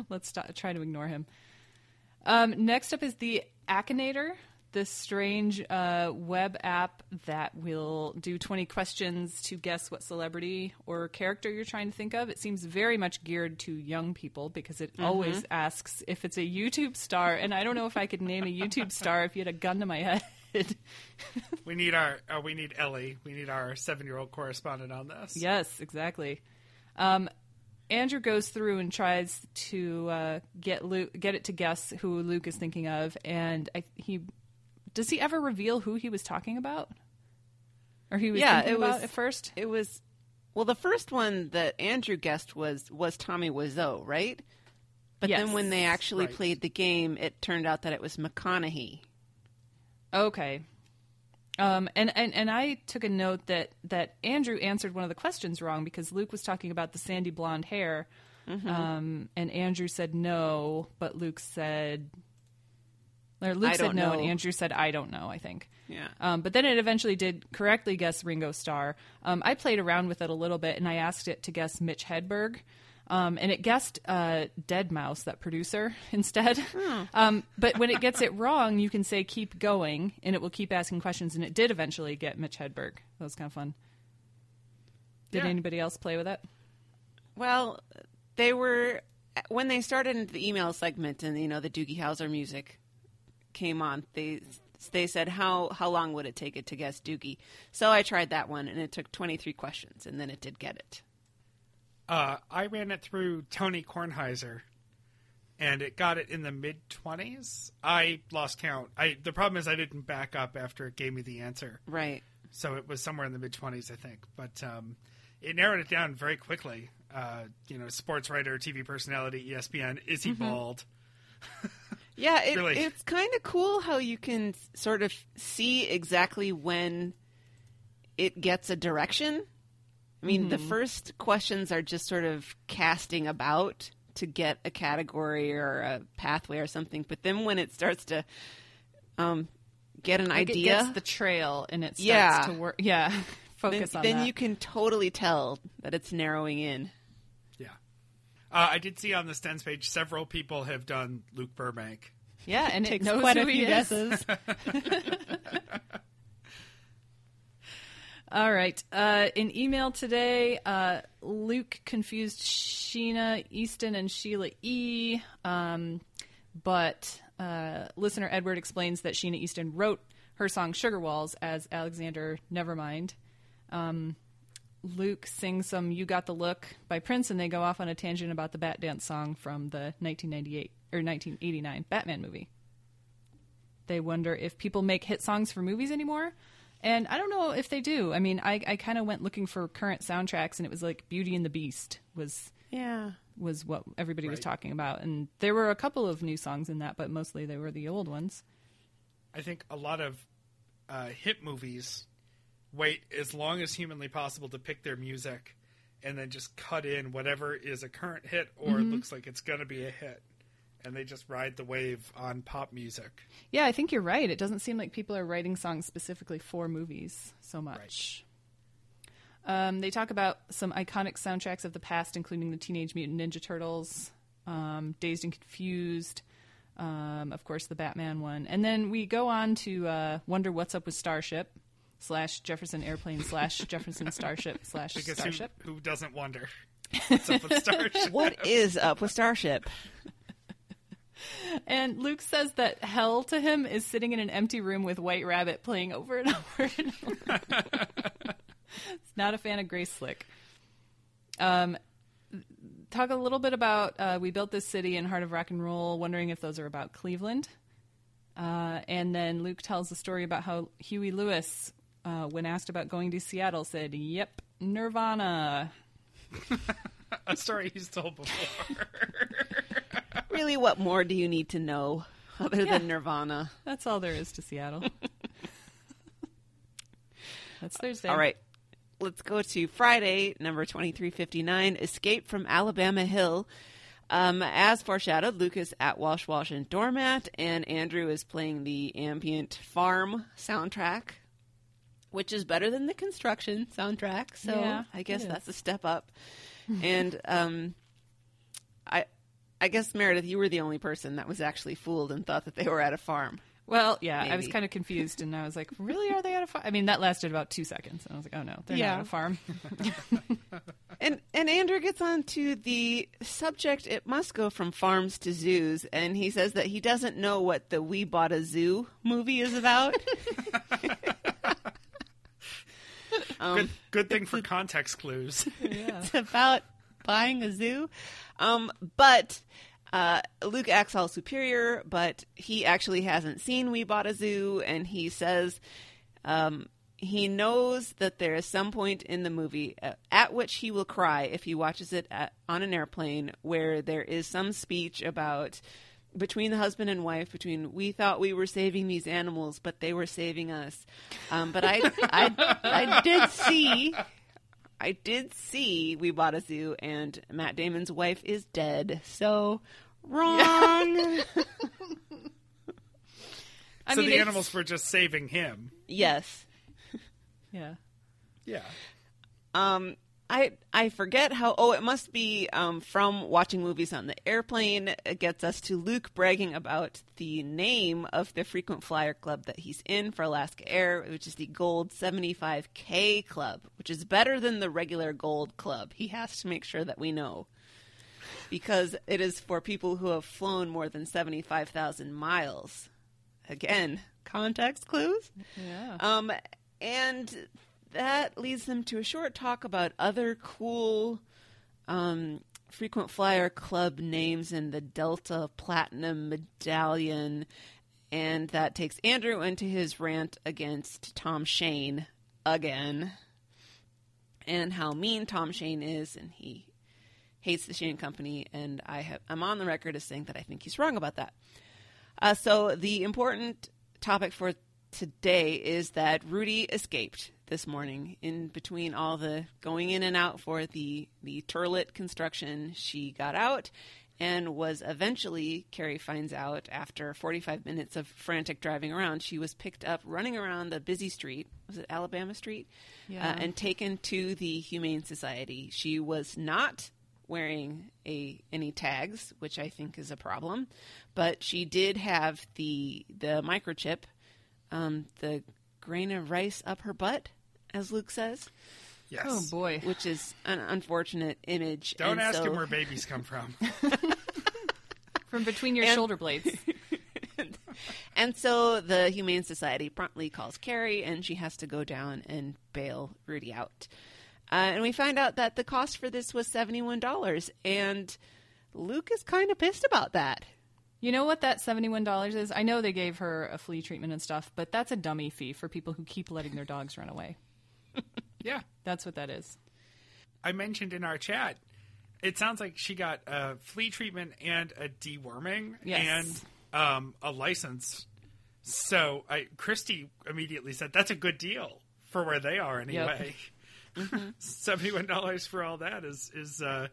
let's stop, try to ignore him. Um, next up is the Akinator, this strange uh, web app that will do twenty questions to guess what celebrity or character you're trying to think of. It seems very much geared to young people because it mm-hmm. always asks if it's a YouTube star. And I don't know if I could name a YouTube star if you had a gun to my head. We need our, uh, we need Ellie. We need our seven-year-old correspondent on this. Yes, exactly. Um, Andrew goes through and tries to uh, get Luke, get it to guess who Luke is thinking of, and I, he does he ever reveal who he was talking about, or he was yeah, thinking it about was, at first? It was well, the first one that Andrew guessed was was Tommy Wiseau, right? But yes. then when they actually right. played the game, it turned out that it was McConaughey. Okay. Um, and, and, and I took a note that, that Andrew answered one of the questions wrong because Luke was talking about the sandy blonde hair. Mm-hmm. Um, and Andrew said no, but Luke said, or Luke I said no, know. and Andrew said, I don't know, I think. Yeah. Um, but then it eventually did correctly guess Ringo Starr. Um, I played around with it a little bit and I asked it to guess Mitch Hedberg. Um, and it guessed uh, dead mouse, that producer, instead. Hmm. Um, but when it gets it wrong, you can say keep going, and it will keep asking questions. And it did eventually get Mitch Hedberg. That was kind of fun. Did yeah. anybody else play with it? Well, they were – when they started into the email segment and, you know, the Doogie Howser music came on, they they said how, how long would it take it to guess Doogie? So I tried that one, and it took twenty-three questions, and then it did get it. Uh, I ran it through Tony Kornheiser, and it got it in the mid-twenties. I lost count. I The problem is I didn't back up after it gave me the answer. Right. So it was somewhere in the mid-twenties, I think. But um, it narrowed it down very quickly. Uh, you know, sports writer, T V personality, E S P N, is he mm-hmm. bald? Yeah, it, really. It's kind of cool how you can sort of see exactly when it gets a direction. I mean, mm-hmm. the first questions are just sort of casting about to get a category or a pathway or something. But then when it starts to um, get an like idea. It gets the trail and it starts yeah. to work. Yeah. Focus then, on then that. Then you can totally tell that it's narrowing in. Yeah. Uh, I did see on the Stens page several people have done Luke Burbank. Yeah, and it, it knows quite who a few he guesses. All right. Uh, in email today, uh, Luke confused Sheena Easton and Sheila E., um, but uh, listener Edward explains that Sheena Easton wrote her song Sugar Walls as Alexander Nevermind. Um, Luke sings some You Got the Look by Prince, and they go off on a tangent about the Bat Dance song from the nineteen ninety-eight or nineteen eighty-nine Batman movie. They wonder if people make hit songs for movies anymore. And I don't know if they do. I mean, I, I kind of went looking for current soundtracks, and it was like Beauty and the Beast was yeah was what everybody right. was talking about. And there were a couple of new songs in that, but mostly they were the old ones. I think a lot of uh, hit movies wait as long as humanly possible to pick their music and then just cut in whatever is a current hit or mm-hmm. looks like it's going to be a hit. And they just ride the wave on pop music. Yeah, I think you're right. It doesn't seem like people are writing songs specifically for movies so much. Right. Um, they talk about some iconic soundtracks of the past, including the Teenage Mutant Ninja Turtles, um, Dazed and Confused, um, of course, the Batman one. And then we go on to uh, wonder what's up with Starship slash Jefferson Airplane slash Jefferson Starship slash Starship. Who, who doesn't wonder what's up with Starship? What is up with Starship? And Luke says that hell to him is sitting in an empty room with White Rabbit playing over and over and over. It's not a fan of Grace Slick. Um, talk a little bit about uh, We Built This City and Heart of Rock and Roll, wondering if those are about Cleveland. Uh, and then Luke tells the story about how Huey Lewis, uh, when asked about going to Seattle, said, yep, Nirvana. A story he's told before. Really, what more do you need to know other yeah. than Nirvana? That's all there is to Seattle. That's Thursday. All right. Let's go to Friday, number twenty-three fifty-nine, Escape from Alabama Hill. Um, as foreshadowed, Luke is at Walsh, Walsh, and Doormat, and Andrew is playing the ambient farm soundtrack, which is better than the construction soundtrack. So yeah, I guess that's a step up. And um, I, I guess, Meredith, you were the only person that was actually fooled and thought that they were at a farm. Well, yeah, maybe. I was kind of confused, and I was like, really, are they at a farm? I mean, that lasted about two seconds, and I was like, oh, no, they're yeah. not at a farm. and and Andrew gets on to the subject, it must go from farms to zoos, and he says that he doesn't know what the We Bought a Zoo movie is about. um, good, good thing for context clues. Yeah. It's about buying a zoo, um, but... Uh, Luke acts all superior, but he actually hasn't seen We Bought a Zoo, and he says um, he knows that there is some point in the movie uh, at which he will cry if he watches it at, on an airplane, where there is some speech about between the husband and wife, between we thought we were saving these animals, but they were saving us. Um, but I, I, I did see, I did see We Bought a Zoo, and Matt Damon's wife is dead. So, wrong. I so mean, the it's... animals were just saving him. Yes. Yeah. Yeah. Um, I I forget how. Oh, it must be um, from watching movies on the airplane. It gets us to Luke bragging about the name of the frequent flyer club that he's in for Alaska Air, which is the Gold seventy-five K Club, which is better than the regular Gold Club. He has to make sure that we know, because it is for people who have flown more than seventy-five thousand miles. Again, context clues. Yeah. Um, and. That leads them to a short talk about other cool um, frequent flyer club names and the Delta Platinum Medallion. And that takes Andrew into his rant against Tom Shane again, and how mean Tom Shane is. And he hates the Shane Company. And I have, I'm on the record as saying that I think he's wrong about that. Uh, so the important topic for today is that Rudy escaped this morning. In between all the going in and out for the, the turlet construction, she got out and was eventually, Carrie finds out after forty-five minutes of frantic driving around, she was picked up running around the busy street. Was it Alabama Street? Yeah. Uh, and taken to the Humane Society. She was not wearing a any tags, which I think is a problem, but she did have the, the microchip, um, the grain of rice up her butt, as Luke says. Yes. Oh, boy. Which is an unfortunate image. Don't and ask so... him where babies come from. From between your and... shoulder blades. and, and so the Humane Society promptly calls Carrie, and she has to go down and bail Rudy out. Uh, and we find out that the cost for this was seventy-one dollars, and Luke is kind of pissed about that. You know what that seventy-one dollars is? I know they gave her a flea treatment and stuff, but that's a dummy fee for people who keep letting their dogs run away. Yeah. That's what that is. I mentioned in our chat, it sounds like she got a flea treatment and a deworming. Yes. And um, a license. So I, Christy immediately said, that's a good deal for where they are anyway. Yep. Mm-hmm. seventy-one dollars for all that is, is uh,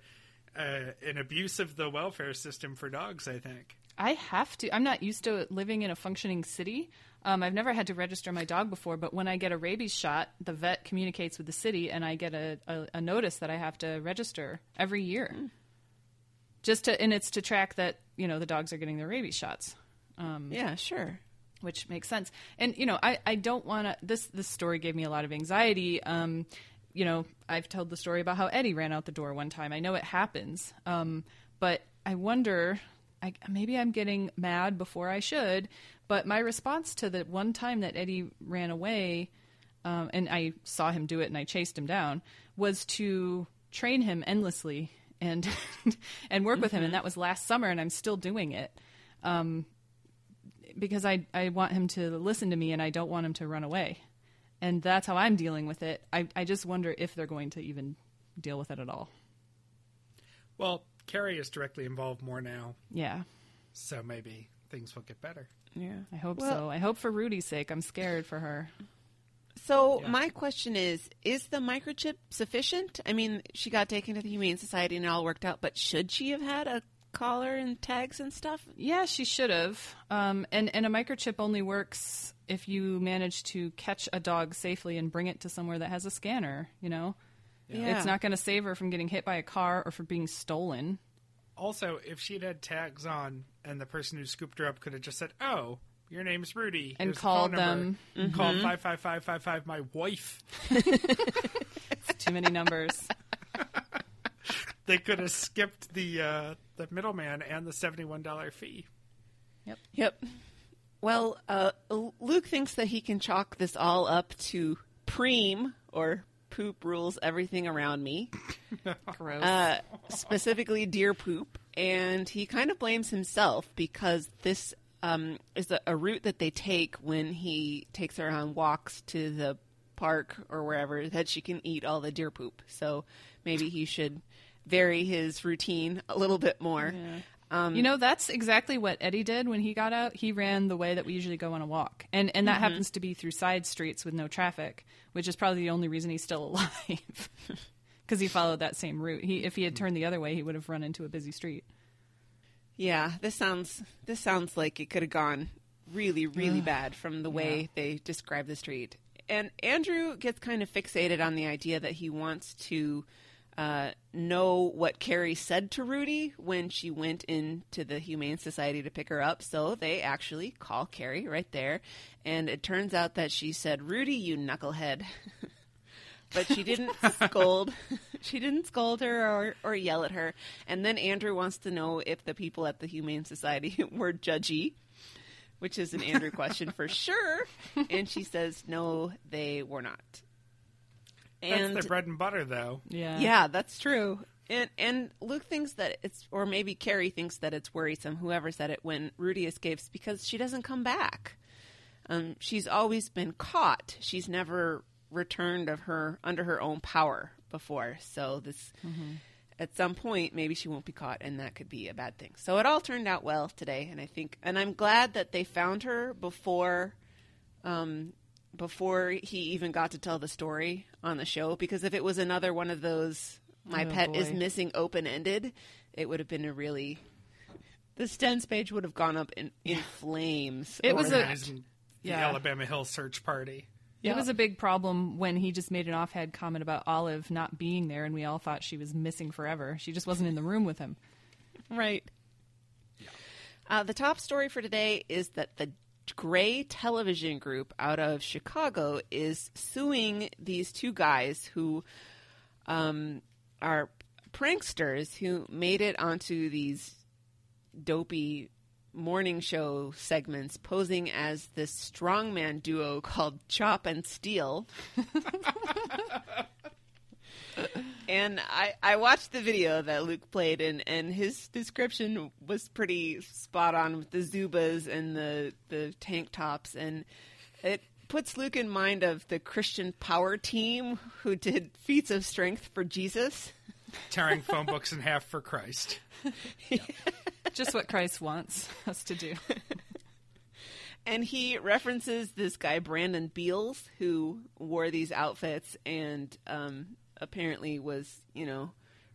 uh, an abuse of the welfare system for dogs, I think. I have to. I'm not used to living in a functioning city. Um, I've never had to register my dog before, but when I get a rabies shot, the vet communicates with the city, and I get a, a, a notice that I have to register every year. Mm. Just to, and it's to track that, you know, the dogs are getting their rabies shots. Um, yeah, sure. Which makes sense. And, you know, I, I don't want to, this, this story gave me a lot of anxiety. Um, you know, I've told the story about how Eddie ran out the door one time. I know it happens, um, but I wonder... I, maybe I'm getting mad before I should, but my response to the one time that Eddie ran away, um, and I saw him do it and I chased him down, was to train him endlessly and and work mm-hmm. with him. And that was last summer, and I'm still doing it um, because I, I want him to listen to me, and I don't want him to run away. And that's how I'm dealing with it. I, I just wonder if they're going to even deal with it at all. Well, Carrie is directly involved more now. Yeah. So maybe things will get better. Yeah, I hope well, so. I hope for Rudy's sake. I'm scared for her. So yeah. My question is, is the microchip sufficient? I mean, she got taken to the Humane Society and it all worked out, but should she have had a collar and tags and stuff? Yeah, she should have. Um, and, and a microchip only works if you manage to catch a dog safely and bring it to somewhere that has a scanner, you know? Yeah. Yeah. It's not going to save her from getting hit by a car or from being stolen. Also, if she'd had tags on and the person who scooped her up could have just said, oh, your name's Rudy. And called them. Mm-hmm. Call five five five five five my wife. It's too many numbers. They could have skipped the uh, the middleman and the seventy-one dollars fee. Yep. Yep. Well, uh, Luke thinks that he can chalk this all up to preem, or poop rules everything around me. Gross. Uh, specifically deer poop. And he kind of blames himself because this um, is a, a route that they take when he takes her on walks to the park or wherever that she can eat all the deer poop. So maybe he should vary his routine a little bit more. Yeah. Um, you know, that's exactly what Eddie did when he got out. He ran the way that we usually go on a walk. And and that mm-hmm. happens to be through side streets with no traffic, which is probably the only reason he's still alive. Because he followed that same route. He, if he had turned the other way, he would have run into a busy street. Yeah, this sounds this sounds like it could have gone really, really bad from the way yeah. they describe the street. And Andrew gets kind of fixated on the idea that he wants to Uh, know what Carrie said to Rudy when she went into the Humane Society to pick her up. So they actually call Carrie right there. And it turns out that she said, Rudy, you knucklehead. But she didn't scold. She didn't scold her or, or yell at her. And then Andrew wants to know if the people at the Humane Society were judgy, which is an Andrew question for sure. And she says, no, they were not. And that's their bread and butter, though. Yeah, yeah, that's true. And and Luke thinks that it's, or maybe Carrie thinks that it's worrisome, whoever said it, when Rudy escapes, because she doesn't come back. Um, she's always been caught. She's never returned of her under her own power before. So this, mm-hmm. at some point, maybe she won't be caught, and that could be a bad thing. So it all turned out well today, and I think, and I'm glad that they found her before. Um, before he even got to tell the story on the show, because if it was another one of those my oh, pet boy. is missing open-ended, it would have been a really the Stens page would have gone up in, in flames. It was a the yeah. Alabama Hill search party. It yep. was a big problem when he just made an offhand comment about Olive not being there and we all thought she was missing forever. She just wasn't in the room with him. Right. Yeah. Uh, the top story for today is that the Gray Television Group out of Chicago is suing these two guys who um, are pranksters who made it onto these dopey morning show segments posing as this strongman duo called Chop and Steal. And I, I watched the video that Luke played, and, and his description was pretty spot on with the Zubas and the, the tank tops. And it puts Luke in mind of the Christian Power Team who did feats of strength for Jesus. Tearing phone books in half for Christ. Yeah. Just what Christ wants us to do. And he references this guy, Brandon Beals, who wore these outfits and um, – apparently was, you know,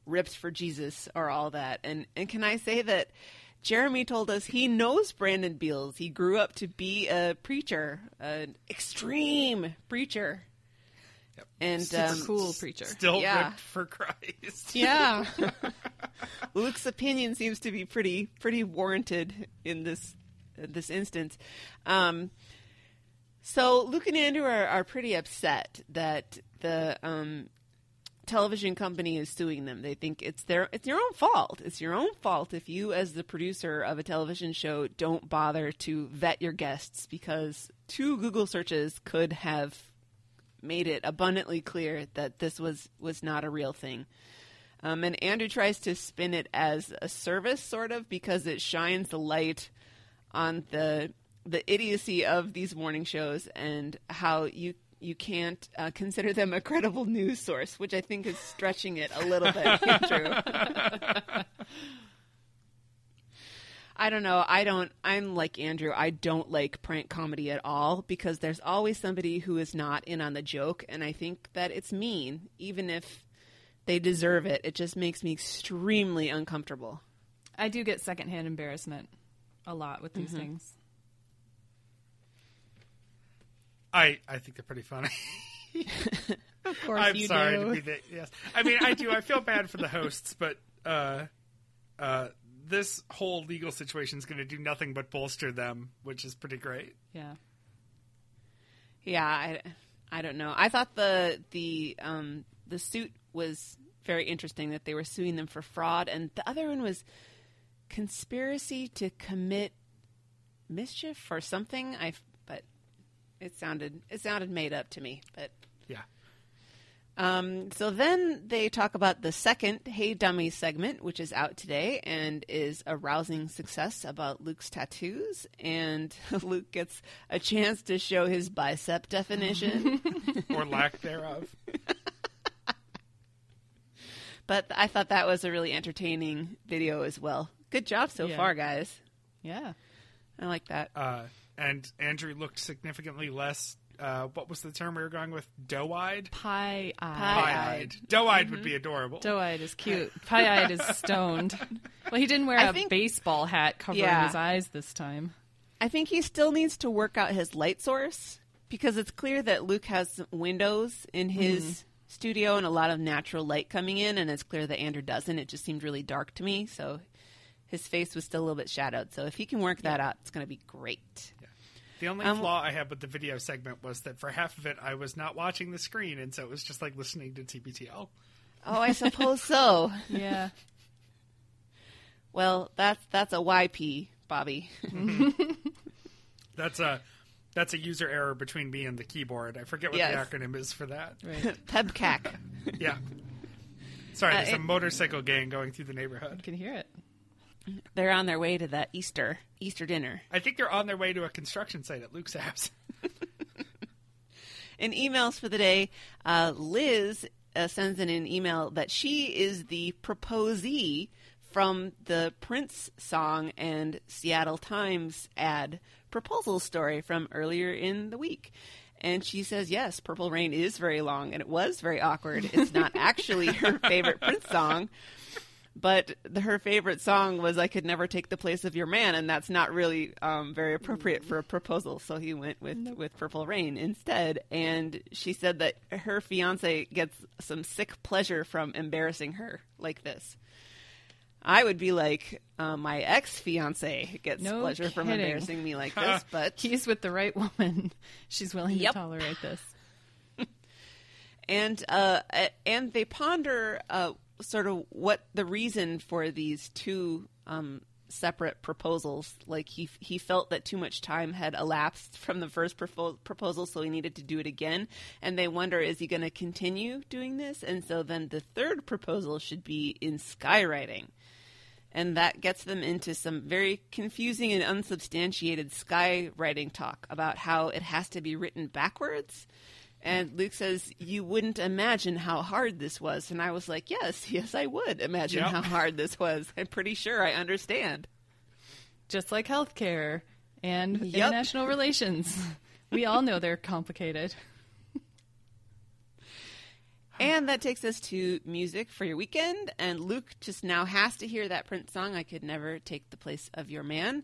ripped for Jesus or all that. And and can I say that Jeremy told us he knows Brandon Beals. He grew up to be a preacher, an extreme preacher. Yep. And super um, cool preacher. Still yeah. ripped for Christ. Yeah. Luke's opinion seems to be pretty pretty warranted in this uh, this instance. Um, so Luke and Andrew are, are pretty upset that the um, television company is suing them. They think it's their it's your own fault. It's your own fault if you, as the producer of a television show, don't bother to vet your guests, because two Google searches could have made it abundantly clear that this was was not a real thing. Um, and Andrew tries to spin it as a service, sort of, because it shines the light on the the idiocy of these morning shows and how you you can't uh, consider them a credible news source, which I think is stretching it a little bit, Andrew. I don't know. I don't, I'm like Andrew. I don't like prank comedy at all because there's always somebody who is not in on the joke. And I think that it's mean, even if they deserve it. It just makes me extremely uncomfortable. I do get secondhand embarrassment a lot with these mm-hmm. things. I, I think they're pretty funny. Of course I'm you sorry do. To be the, yes. I mean, I do. I feel bad for the hosts, but, uh, uh, this whole legal situation is going to do nothing but bolster them, which is pretty great. Yeah. Yeah, I, I don't know. I thought the the um, the suit was very interesting, that they were suing them for fraud. And the other one was conspiracy to commit mischief or something. I but it sounded it sounded made up to me. But yeah. Um, so then they talk about the second Hey Dummy segment, which is out today and is a rousing success about Luke's tattoos. And Luke gets a chance to show his bicep definition. Or lack thereof. But I thought that was a really entertaining video as well. Good job so yeah. far, guys. Yeah. I like that. Uh, and Andrew looked significantly less... Uh, what was the term we were going with? Doe-eyed? Pie-eyed. Pie-eyed. Doe-eyed mm-hmm. would be adorable. Doe-eyed is cute. Pie-eyed is stoned. Well, he didn't wear I a think, baseball hat covering yeah. his eyes this time. I think he still needs to work out his light source because it's clear that Luke has windows in his mm. studio and a lot of natural light coming in, and it's clear that Andrew doesn't. It just seemed really dark to me, so his face was still a little bit shadowed. So if he can work yeah. that out, it's going to be great. Yeah. The only um, flaw I had with the video segment was that for half of it, I was not watching the screen, and so it was just like listening to T B T L. Oh, I suppose so. Yeah. Well, that's that's a Y P, Bobby. Mm-hmm. that's a that's a user error between me and the keyboard. I forget what yes. the acronym is for that. Right. PEBCAC. Yeah. Sorry, there's uh, it, a motorcycle gang going through the neighborhood. You can hear it. They're on their way to that Easter Easter dinner. I think they're on their way to a construction site at Luke's house. In emails for the day, uh, Liz uh, sends in an email that she is the proposee from the Prince song and Seattle Times ad proposal story from earlier in the week. And she says, yes, Purple Rain is very long, and it was very awkward. It's not actually her favorite Prince song. But the, her favorite song was I Could Never Take the Place of Your Man, and that's not really um, very appropriate for a proposal. So he went with, nope. with Purple Rain instead. And she said that her fiance gets some sick pleasure from embarrassing her like this. I would be like, uh, my ex-fiance gets no pleasure kidding. from embarrassing me like this. But he's with the right woman. She's willing yep. to tolerate this. and uh, and they ponder... Uh, sort of what the reason for these two um, separate proposals. Like he he felt that too much time had elapsed from the first propo- proposal, so he needed to do it again. And they wonder, is he going to continue doing this? And so then the third proposal should be in skywriting. And that gets them into some very confusing and unsubstantiated skywriting talk about how it has to be written backwards. And Luke says, you wouldn't imagine how hard this was. And I was like, yes, yes, I would imagine yep. how hard this was. I'm pretty sure I understand. Just like healthcare and yep. international relations. We all know they're complicated. And that takes us to music for your weekend. And Luke just now has to hear that Prince song, I Could Never Take the Place of Your Man.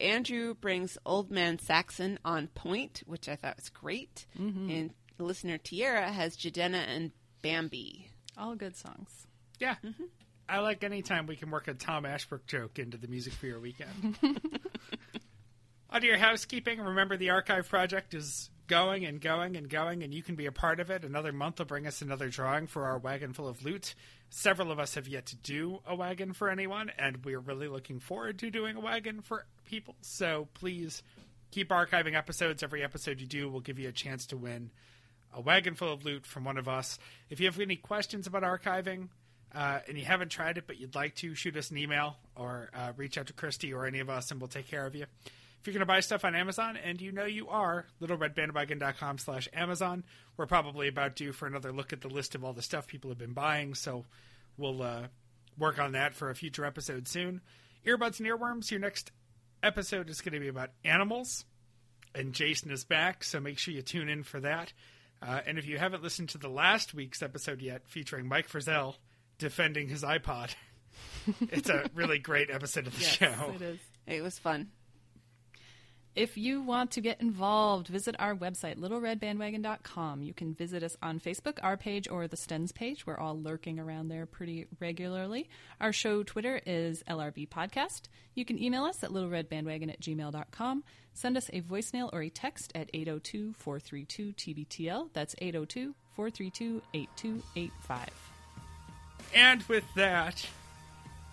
Andrew brings Old Man Saxon on point, which I thought was great. Mm-hmm. And listener Tiara has Jadena and Bambi. All good songs. Yeah. Mm-hmm. I like any time we can work a Tom Ashbrook joke into the music for your weekend. On to your housekeeping. Remember, the archive project is going and going and going, and you can be a part of it. Another month will bring us another drawing for our wagon full of loot. Several of us have yet to do a wagon for anyone, and we're really looking forward to doing a wagon for people. So please keep archiving episodes. Every episode you do will give you a chance to win a wagon full of loot from one of us. If you have any questions about archiving uh, and you haven't tried it but you'd like to, shoot us an email or uh, reach out to Christy or any of us, and we'll take care of you. If you're going to buy stuff on Amazon, and you know you are, little red bandwagon dot com slash Amazon. We're probably about due for another look at the list of all the stuff people have been buying, so we'll uh, work on that for a future episode soon. Earbuds and Earworms, your next episode is going to be about animals, and Jason is back, so make sure you tune in for that. Uh, and if you haven't listened to the last week's episode yet, featuring Mike Frizzell defending his iPod, it's a really great episode of the yes, show. It is. It was fun. If you want to get involved, visit our website, little red bandwagon dot com. You can visit us on Facebook, our page, or the Stens page. We're all lurking around there pretty regularly. Our show Twitter is L R B Podcast. You can email us at little red bandwagon at gmail dot com. Send us a voicemail or a text at eight oh two, four three two, T B T L. That's eight oh two, four three two, eight two eight five. And with that,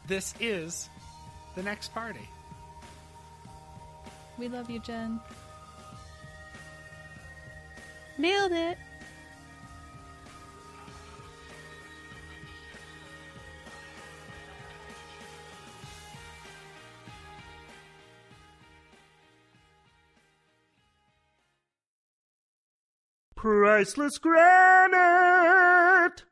this is The Next Party. We love you, Jen. Nailed it. Priceless Granite.